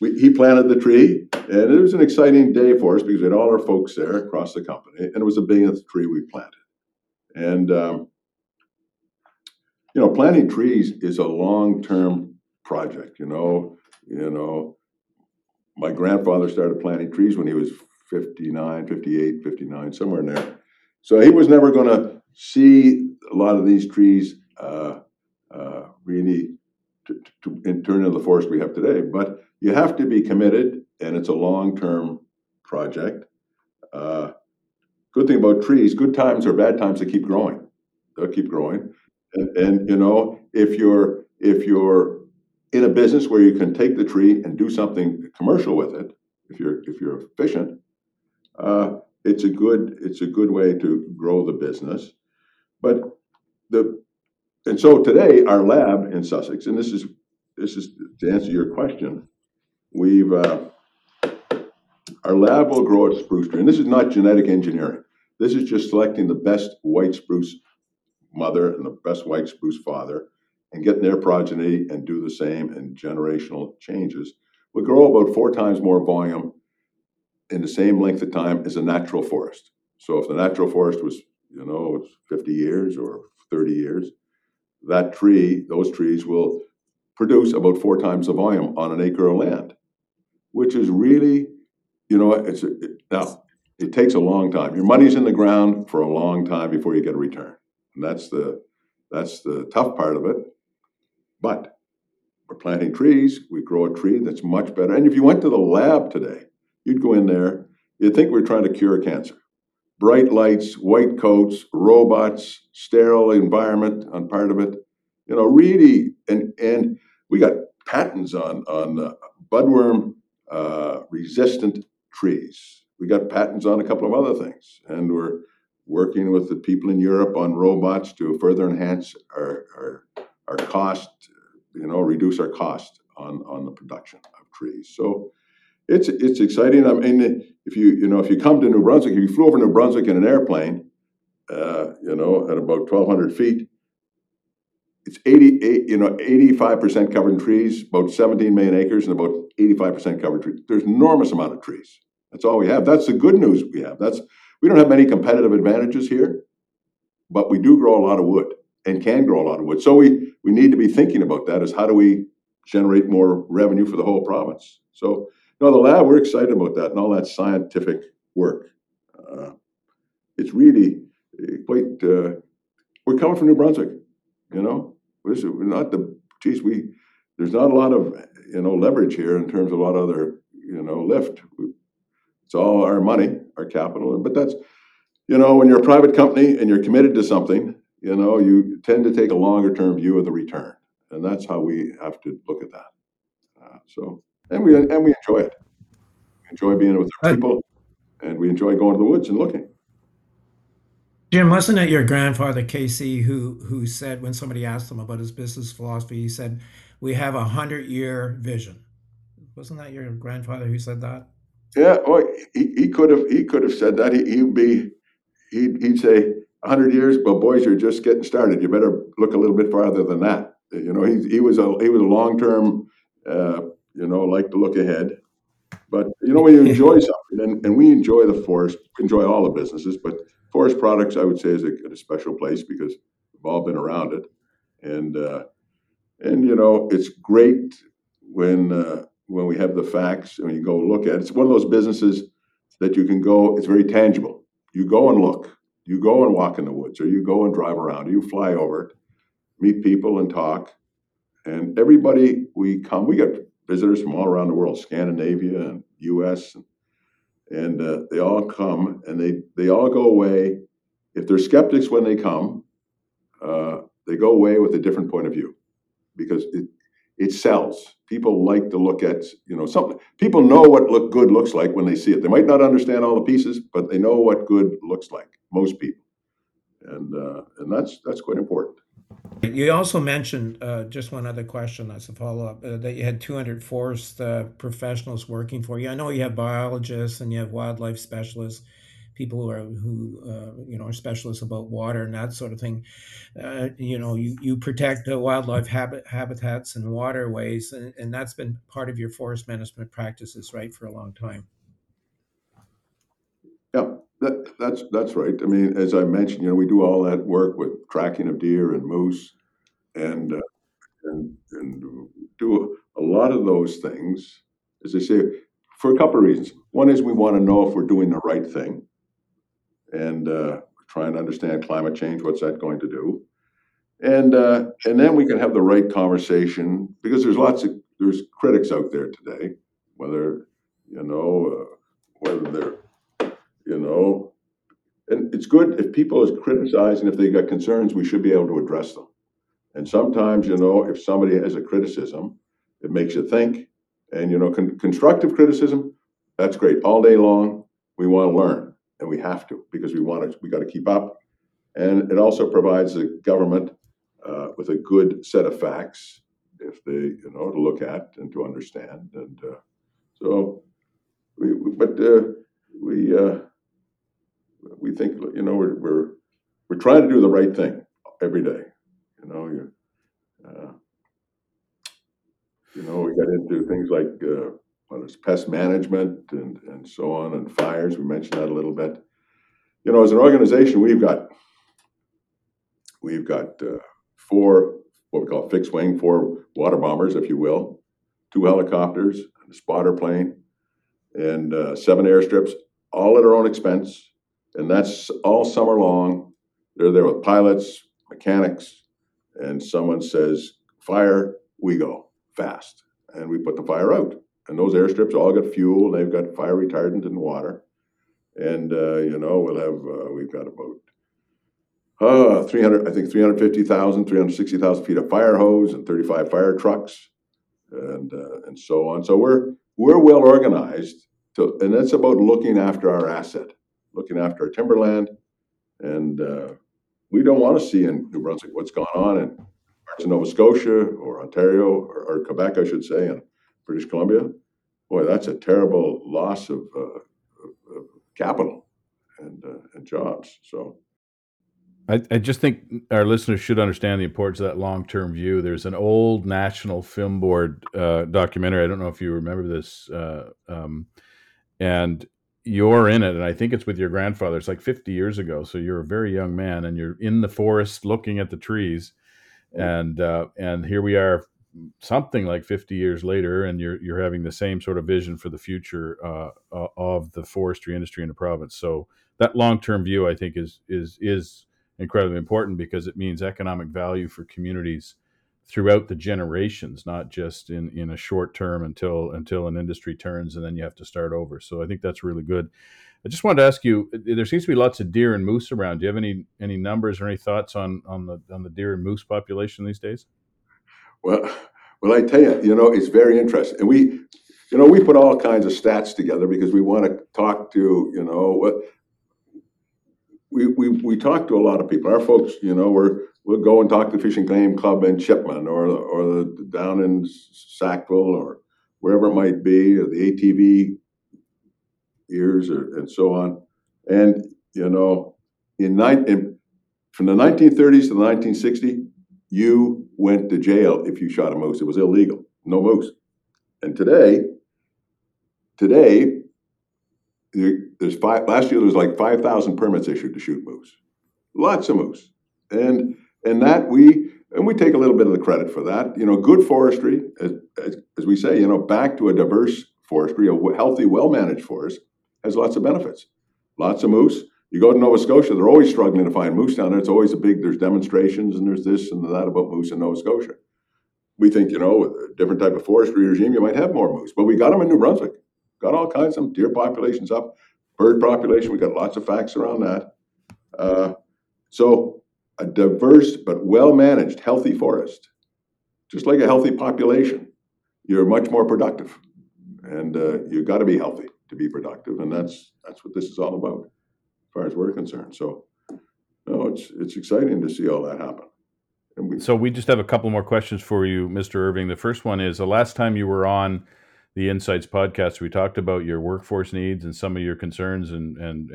he planted the tree, and it was an exciting day for us because we had all our folks there across the company, and it was the 1,000,000th tree we planted. And planting trees is a long-term project. My grandfather started planting trees when he was 59, somewhere in there. So he was never going to see a lot of these trees really in turn into the forest we have today. But you have to be committed, and it's a long-term project. Good thing about trees, good times or bad times, they keep growing. They'll keep growing. And if you're in a business where you can take the tree and do something commercial with it, if you're efficient, it's a good way to grow the business. So today our lab in Sussex, and this is to answer your question, we've our lab will grow a spruce tree, and this is not genetic engineering. This is just selecting the best white spruce mother and the best white spruce father, and get their progeny and do the same, and generational changes. We grow about 4 times more volume in the same length of time as a natural forest. So if the natural forest was, 50 years or 30 years, those trees will produce about 4 times the volume on an acre of land, which is really, it takes a long time. Your money's in the ground for a long time before you get a return. And that's the tough part of it. But we're planting trees, we grow a tree that's much better. And if you went to the lab today, you'd go in there, you'd think we're trying to cure cancer. Bright lights, white coats, robots, sterile environment on part of it. Really, and we got patents on budworm resistant trees. We got patents on a couple of other things. And we're working with the people in Europe on robots to further enhance our cost, reduce our cost on the production of trees. So it's exciting. I mean, if you come to New Brunswick, if you flew over New Brunswick in an airplane, at about 1,200 feet, it's 85% covered in trees, about 17 million acres, and about 85% covered trees. There's an enormous amount of trees. That's all we have. That's the good news we have. We don't have many competitive advantages here, but we do grow a lot of wood and can grow a lot of wood. So we need to be thinking about that, is how do we generate more revenue for the whole province. So, you know, the lab, we're excited about that and all that scientific work. It's really quite, we're coming from New Brunswick, you know. We're not the, geez, we, there's not a lot of, you know, leverage here in terms of a lot of other, you know, lift. It's all our money, our capital. But that's, you know, when you're a private company and you're committed to something, you know, you tend to take a longer-term view of the return. And that's how we have to look at that. So we enjoy it. We enjoy being with our people, and we enjoy going to the woods and looking. Jim, wasn't it your grandfather, K.C., who said when somebody asked him about his business philosophy, he said, we have a 100-year vision. Wasn't that your grandfather who said that? Yeah, well, he could have said that. He'd say 100 years, but boys, you're just getting started. You better look a little bit farther than that. You know, he was a long-term, you know, like to look ahead. But, you know, when you enjoy something, and we enjoy the forest, enjoy all the businesses, but forest products, I would say, is a special place because we've all been around it. And you know, it's great when we have the facts and you go look at it. It's one of those businesses that you can go, it's very tangible. You go and look. You go and walk in the woods, or you go and drive around, or you fly over it, meet people and talk. And everybody we got visitors from all around the world, Scandinavia and U.S., and they all come, and they all go away. If they're skeptics when they come, they go away with a different point of view because it sells. People like to look at, you know, something. People know what good looks like when they see it. They might not understand all the pieces, but they know what good looks like, most people. And that's quite important. You also mentioned just one other question as a follow-up, that you had 200 forest professionals working for you. I know you have biologists and you have wildlife specialists, people who are specialists about water and that sort of thing. You know, you protect the wildlife habitats and waterways, and that's been part of your forest management practices, right, for a long time. Yeah. That's right. I mean, as I mentioned, you know, we do all that work with tracking of deer and moose, and do a lot of those things, as I say, for a couple of reasons. One is we want to know if we're doing the right thing, and trying to understand climate change. What's that going to do? And then we can have the right conversation, because there's critics out there today, whether they're, you know, and it's good if people is criticizing, if they got concerns, we should be able to address them. And sometimes, you know, if somebody has a criticism, it makes you think. And, you know, constructive criticism, that's great. All day long, we want to learn, and we have to, because we got to keep up. And it also provides the government with a good set of facts, if they, you know, to look at and to understand. And we think, you know, we're trying to do the right thing every day. You know, we got into things like pest management and so on, and fires. We mentioned that a little bit. You know, as an organization, we've got 4 what we call fixed wing, 4 water bombers, if you will, 2 helicopters, a spotter plane, and 7 airstrips, all at our own expense. And that's all summer long. They're there with pilots, mechanics, and someone says, fire, we go fast. And we put the fire out. And those airstrips all got fuel, and they've got fire retardant and water. And, you know, we've got about 350,000, 360,000 feet of fire hose and 35 fire trucks and so on. So we're well organized. And that's about looking after our asset, looking after our timberland. And we don't want to see in New Brunswick what's gone on in parts of Nova Scotia or Ontario or Quebec, I should say, and British Columbia. Boy, that's a terrible loss of capital and jobs. So I just think our listeners should understand the importance of that long-term view. There's an old National Film Board documentary. I don't know if you remember this. And you're in it, and I think it's with your grandfather. It's like 50 years ago, so you're a very young man, and you're in the forest looking at the trees. And here we are something like 50 years later, and you're having the same sort of vision for the future of the forestry industry in the province. So that long-term view, I think, is incredibly important, because it means economic value for communities throughout the generations, not just in a short term until an industry turns and then you have to start over. So I think that's really good. I just wanted to ask you, there seems to be lots of deer and moose around. Do you have any numbers or any thoughts on the deer and moose population these days? Well, I tell you, it's very interesting. And we put all kinds of stats together because we want to talk to, we talk to a lot of people. Our folks, we'll go and talk to the Fish and Game Club in Chipman or down in Sackville or wherever it might be, or the ATV years and so on. And, from the 1930s to the 1960s, you went to jail if you shot a moose. It was illegal. No moose. And today, last year there was like 5,000 permits issued to shoot moose. Lots of moose. And we take a little bit of the credit for that. Good forestry, as we say, back to a diverse forestry, a healthy, well-managed forest has lots of benefits. Lots of moose. You go to Nova Scotia, they're always struggling to find moose down there. It's always there's demonstrations and there's this and that about moose in Nova Scotia. We think, with a different type of forestry regime, you might have more moose. But we got them in New Brunswick. Got all kinds of them. Deer populations up, bird population. We got lots of facts around that. So a diverse but well-managed, healthy forest, just like a healthy population, you're much more productive. And you've got to be healthy to be productive, and that's what this is all about, as far as we're concerned. So, it's exciting to see all that happen. And we just have a couple more questions for you, Mr. Irving. The first one is, the last time you were on the Insights podcast, we talked about your workforce needs and some of your concerns and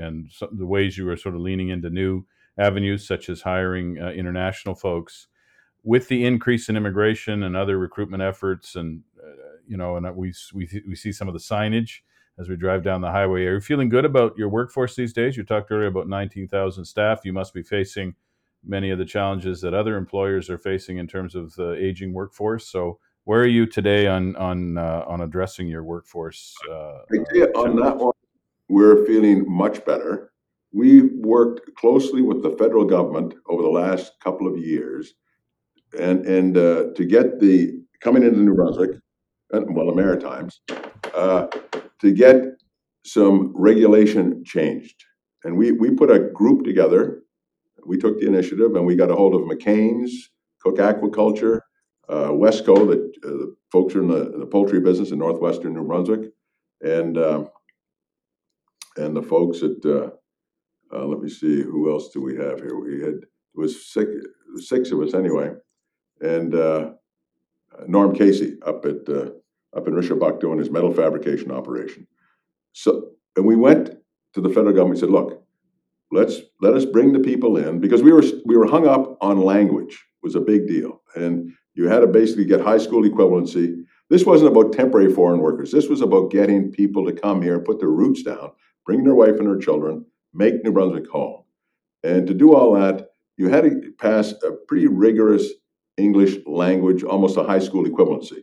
the ways you were sort of leaning into new avenues, such as hiring international folks. With the increase in immigration and other recruitment efforts, and and we see some of the signage as we drive down the highway. Are you feeling good about your workforce these days? You talked earlier about 19,000 staff. You must be facing many of the challenges that other employers are facing in terms of the aging workforce. So, where are you today on addressing your workforce? On that one, we're feeling much better. We've worked closely with the federal government over the last couple of years and to get the coming into New Brunswick, the Maritimes, to get some regulation changed. And we put a group together. We took the initiative and we got a hold of McCain's, Cook Aquaculture, Westco, the folks are in the poultry business in northwestern New Brunswick, and the folks at... let me see. Who else do we have here? It was six of us anyway, and Norm Casey up in Richibuck doing his metal fabrication operation. So, and we went to the federal government and said, "Look, let us bring the people in," because we were hung up on language. It was a big deal, and you had to basically get high school equivalency. This wasn't about temporary foreign workers. This was about getting people to come here, put their roots down, bring their wife and their children. Make New Brunswick home. And to do all that, you had to pass a pretty rigorous English language, almost a high school equivalency.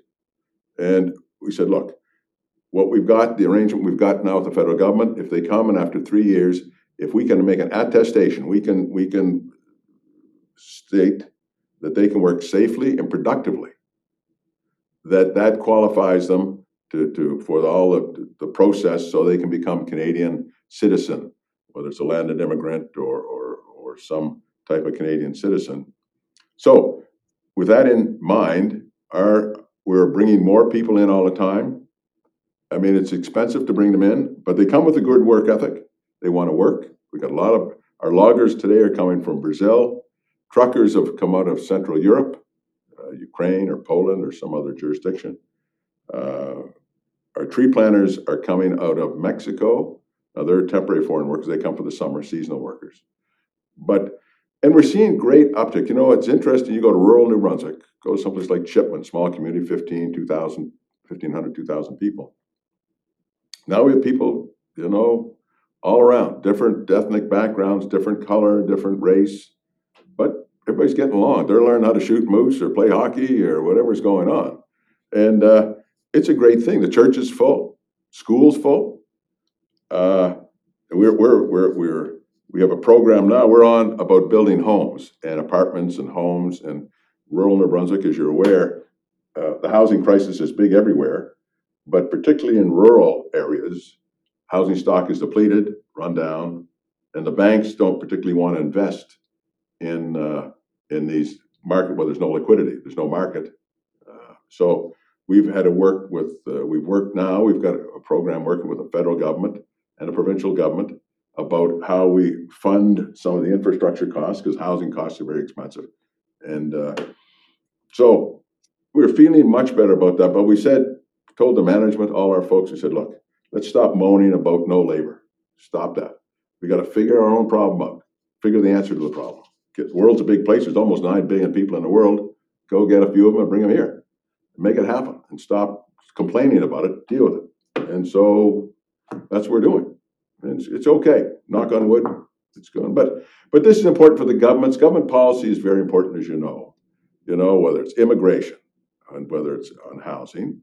And we said, look, what we've got, the arrangement we've got now with the federal government, if they come and after 3 years, if we can make an attestation, we can state that they can work safely and productively, that qualifies them for all the process so they can become Canadian citizen. Whether it's a landed immigrant or some type of Canadian citizen. So with that in mind, we're bringing more people in all the time. I mean, it's expensive to bring them in, but they come with a good work ethic. They want to work. We got a lot of our loggers today are coming from Brazil. Truckers have come out of Central Europe, Ukraine or Poland or some other jurisdiction. Our tree planters are coming out of Mexico. Now, they're temporary foreign workers. They come for the summer, seasonal workers. And we're seeing great uptick. It's interesting. You go to rural New Brunswick, go someplace like Chipman, small community, 1,500, 2,000 people. Now we have people, all around, different ethnic backgrounds, different color, different race, but everybody's getting along. They're learning how to shoot moose or play hockey or whatever's going on. And it's a great thing. The church is full. School's full. We have a program now. We're on about building homes and apartments and homes. And rural New Brunswick, as you're aware, the housing crisis is big everywhere. But particularly in rural areas, housing stock is depleted, run down, and the banks don't particularly want to invest in these market where there's no liquidity, there's no market. So we've had to work with, we've got a program working with the federal government and the provincial government about how we fund some of the infrastructure costs, because housing costs are very expensive. And so we're feeling much better about that, but we told the management, all our folks, we said, look, let's stop moaning about no labor. Stop that. We got to figure our own problem out, figure the answer to the problem. The world's a big place. There's almost 9 billion people in the world. Go get a few of them and bring them here. Make it happen and stop complaining about it. Deal with it. And so that's what we're doing. And it's okay. Knock on wood. It's going. But this is important for the governments. Government policy is very important, as you know. You know, whether it's immigration and whether it's on housing,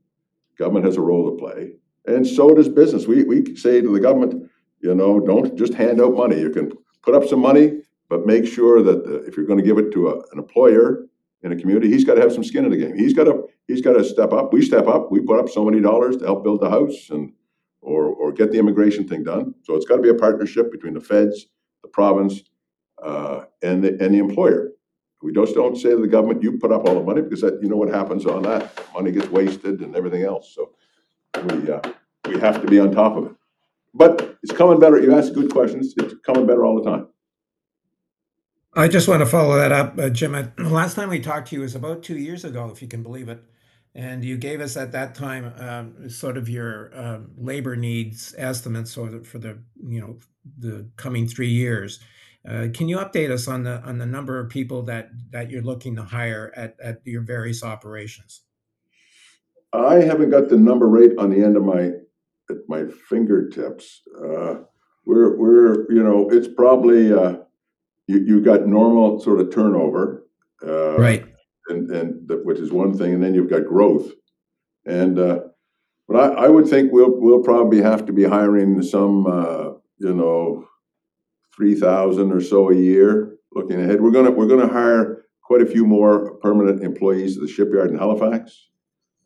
government has a role to play. And so does business. We say to the government, you know, don't just hand out money. You can put up some money, but make sure that if you're going to give it to an employer in a community, he's got to have some skin in the game. He's got to step up. We step up. We put up so many dollars to help build the house and or get the immigration thing done. So it's got to be a partnership between the feds, the province, and the employer. We just don't say to the government, you put up all the money, because that, you know what happens on that. Money gets wasted and everything else. So we have to be on top of it. But it's coming better. You ask good questions. It's coming better all the time. I just want to follow that up, Jim. The last time we talked to you was about 2 years ago, if you can believe it. And you gave us at that time sort of your labor needs estimates for the coming 3 years. Can you update us on the number of people that you're looking to hire at your various operations? I haven't got the number right on the end of my fingertips. It's probably you've got normal sort of turnover, right? And which is one thing, and then you've got growth. And but I would think we'll probably have to be hiring some 3,000 or so a year. Looking ahead, we're gonna hire quite a few more permanent employees at the shipyard in Halifax.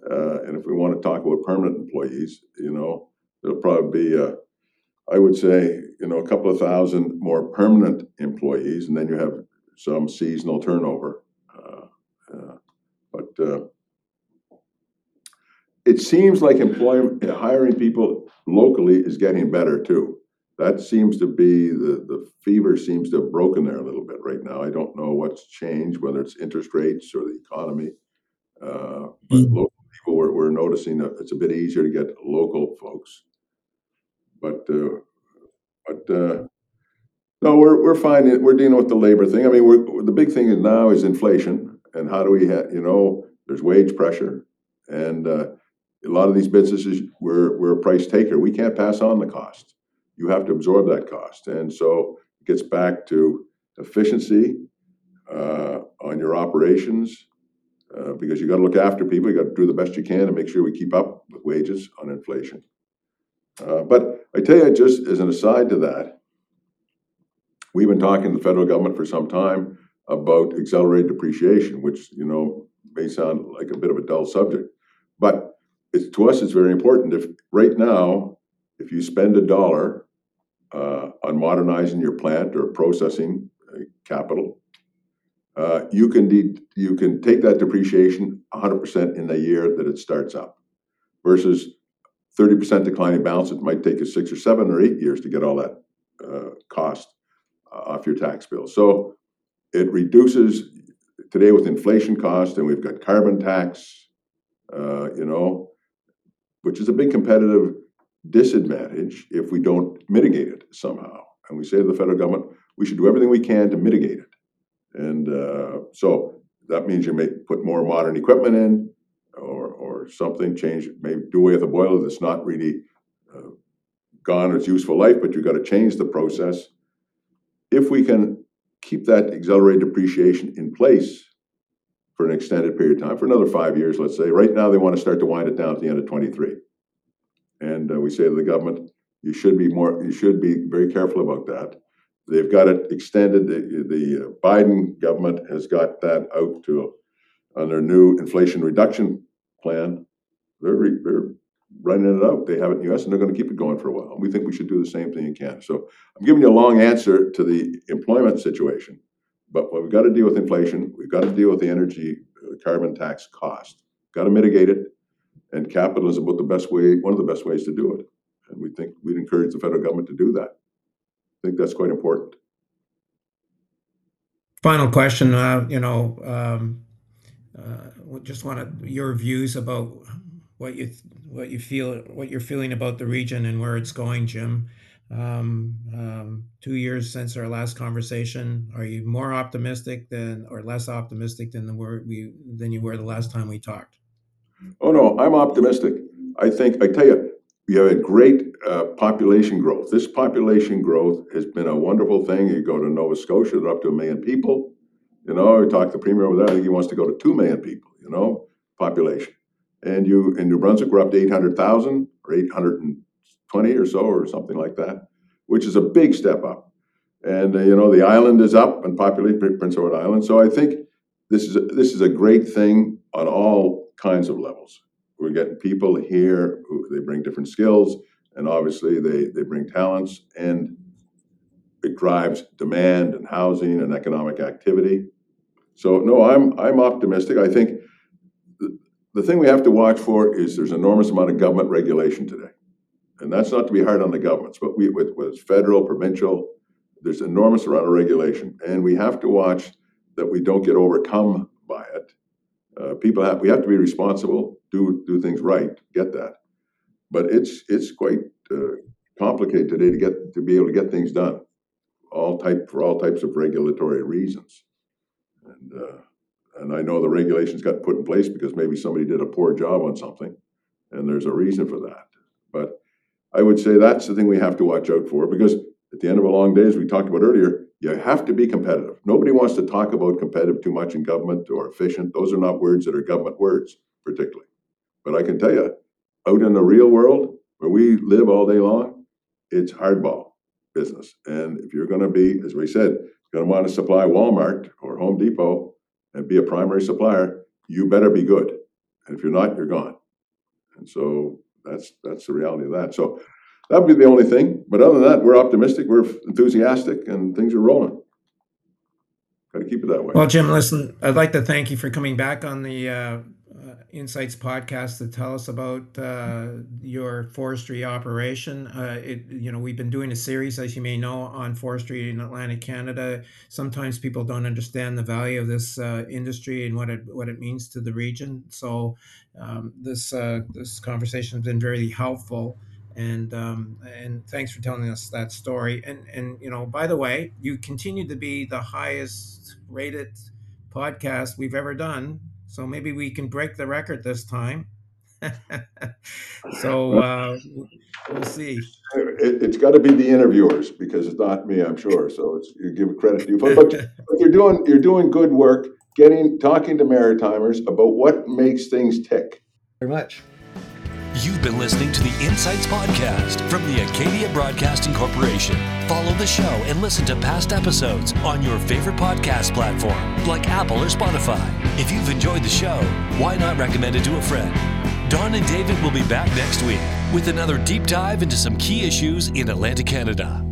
And if we want to talk about permanent employees, you know, there'll probably be, I would say, you know, a couple of thousand more permanent employees, and then you have some seasonal turnover. But it seems like hiring people locally is getting better too. That seems to be the fever seems to have broken there a little bit right now. I don't know what's changed, whether it's interest rates or the economy, but local. We're noticing that it's a bit easier to get local folks, but no, we're fine. We're dealing with the labor thing. I mean, the big thing now is inflation, and how do we there's wage pressure, and a lot of these businesses we're a price taker. We can't pass on the cost. You have to absorb that cost, and so it gets back to efficiency on your operations. Because you got to look after people, you got to do the best you can to make sure we keep up with wages on inflation. But I tell you, just as an aside to that, we've been talking to the federal government for some time about accelerated depreciation, which, you know, may sound like a bit of a dull subject, but to us it's very important. If right now, if you spend $1 on modernizing your plant or processing capital, you can take that depreciation 100% in the year that it starts up, versus 30% declining balance. It might take you 6 or 7 or 8 years to get all that cost off your tax bill. So it reduces today with inflation cost, and we've got carbon tax, which is a big competitive disadvantage if we don't mitigate it somehow. And we say to the federal government, we should do everything we can to mitigate it. And so that means you may put more modern equipment in or something, change, maybe do away with a boiler that's not really gone its useful life, but you've got to change the process. If we can keep that accelerated depreciation in place for an extended period of time, for another 5 years, let's say. Right now, they want to start to wind it down at the end of 23. And we say to the government, you should be very careful about that. They've got it extended. The Biden government has got that out to, on their new inflation reduction plan. They're running it out. They have it in the U.S., and they're going to keep it going for a while. And we think we should do the same thing in Canada. So I'm giving you a long answer to the employment situation, but we've got to deal with inflation. We've got to deal with the energy, carbon tax cost. Got to mitigate it, and capital is about the best way, one of the best ways to do it. And we think we'd encourage the federal government to do that. I think that's quite important. Final question. Just want your views about what you're feeling about the region and where it's going, Jim. 2 years since our last conversation, are you more optimistic than, or less optimistic than than you were the last time we talked? Oh no, I'm optimistic. I tell you, we have a great population growth. This population growth has been a wonderful thing. You go to Nova Scotia, they're up to 1 million people. You know, we talked to the premier over there. I think he wants to go to 2 million people. You know, population. And you in New Brunswick, we're up to 800,000 or 820 or so, or something like that, which is a big step up. And you know, the island is up in population, Prince Edward Island. So I think this is a great thing on all kinds of levels. We're getting people here who they bring different skills, and obviously they bring talents, and it drives demand and housing and economic activity. So no, I'm optimistic. I think the thing we have to watch for is there's an enormous amount of government regulation today, and that's not to be hard on the governments, but with federal, provincial, there's an enormous amount of regulation, and we have to watch that we don't get overcome by it. We have to be responsible, do things right, get that, but it's quite complicated today to be able to get things done, for all types of regulatory reasons, and I know the regulations got put in place because maybe somebody did a poor job on something, and there's a reason for that. But I would say that's the thing we have to watch out for, because at the end of a long day, as we talked about earlier, you have to be competitive. Nobody wants to talk about competitive too much in government or efficient. Those are not words that are government words, particularly. But I can tell you, out in the real world, where we live all day long, it's hardball business. And if you're going to be, as we said, going to want to supply Walmart or Home Depot and be a primary supplier, you better be good. And if you're not, you're gone. And so that's the reality of that. So that would be the only thing. But other than that, we're optimistic, we're enthusiastic, and things are rolling. Got to keep it that way. Well, Jim, listen, I'd like to thank you for coming back on the Insights podcast to tell us about your forestry operation. We've been doing a series, as you may know, on forestry in Atlantic Canada. Sometimes people don't understand the value of this industry and what it means to the region. So this conversation has been very helpful. And thanks for telling us that story. And you know, by the way, you continue to be the highest rated podcast we've ever done. So maybe we can break the record this time. So we'll see. It's got to be the interviewers, because it's not me, I'm sure. So you give credit to you, but you're doing good work, talking to Maritimers about what makes things tick. Very much. You've been listening to the Insights Podcast from the Acadia Broadcasting Corporation. Follow the show and listen to past episodes on your favorite podcast platform, like Apple or Spotify. If you've enjoyed the show, why not recommend it to a friend? Don and David will be back next week with another deep dive into some key issues in Atlantic Canada.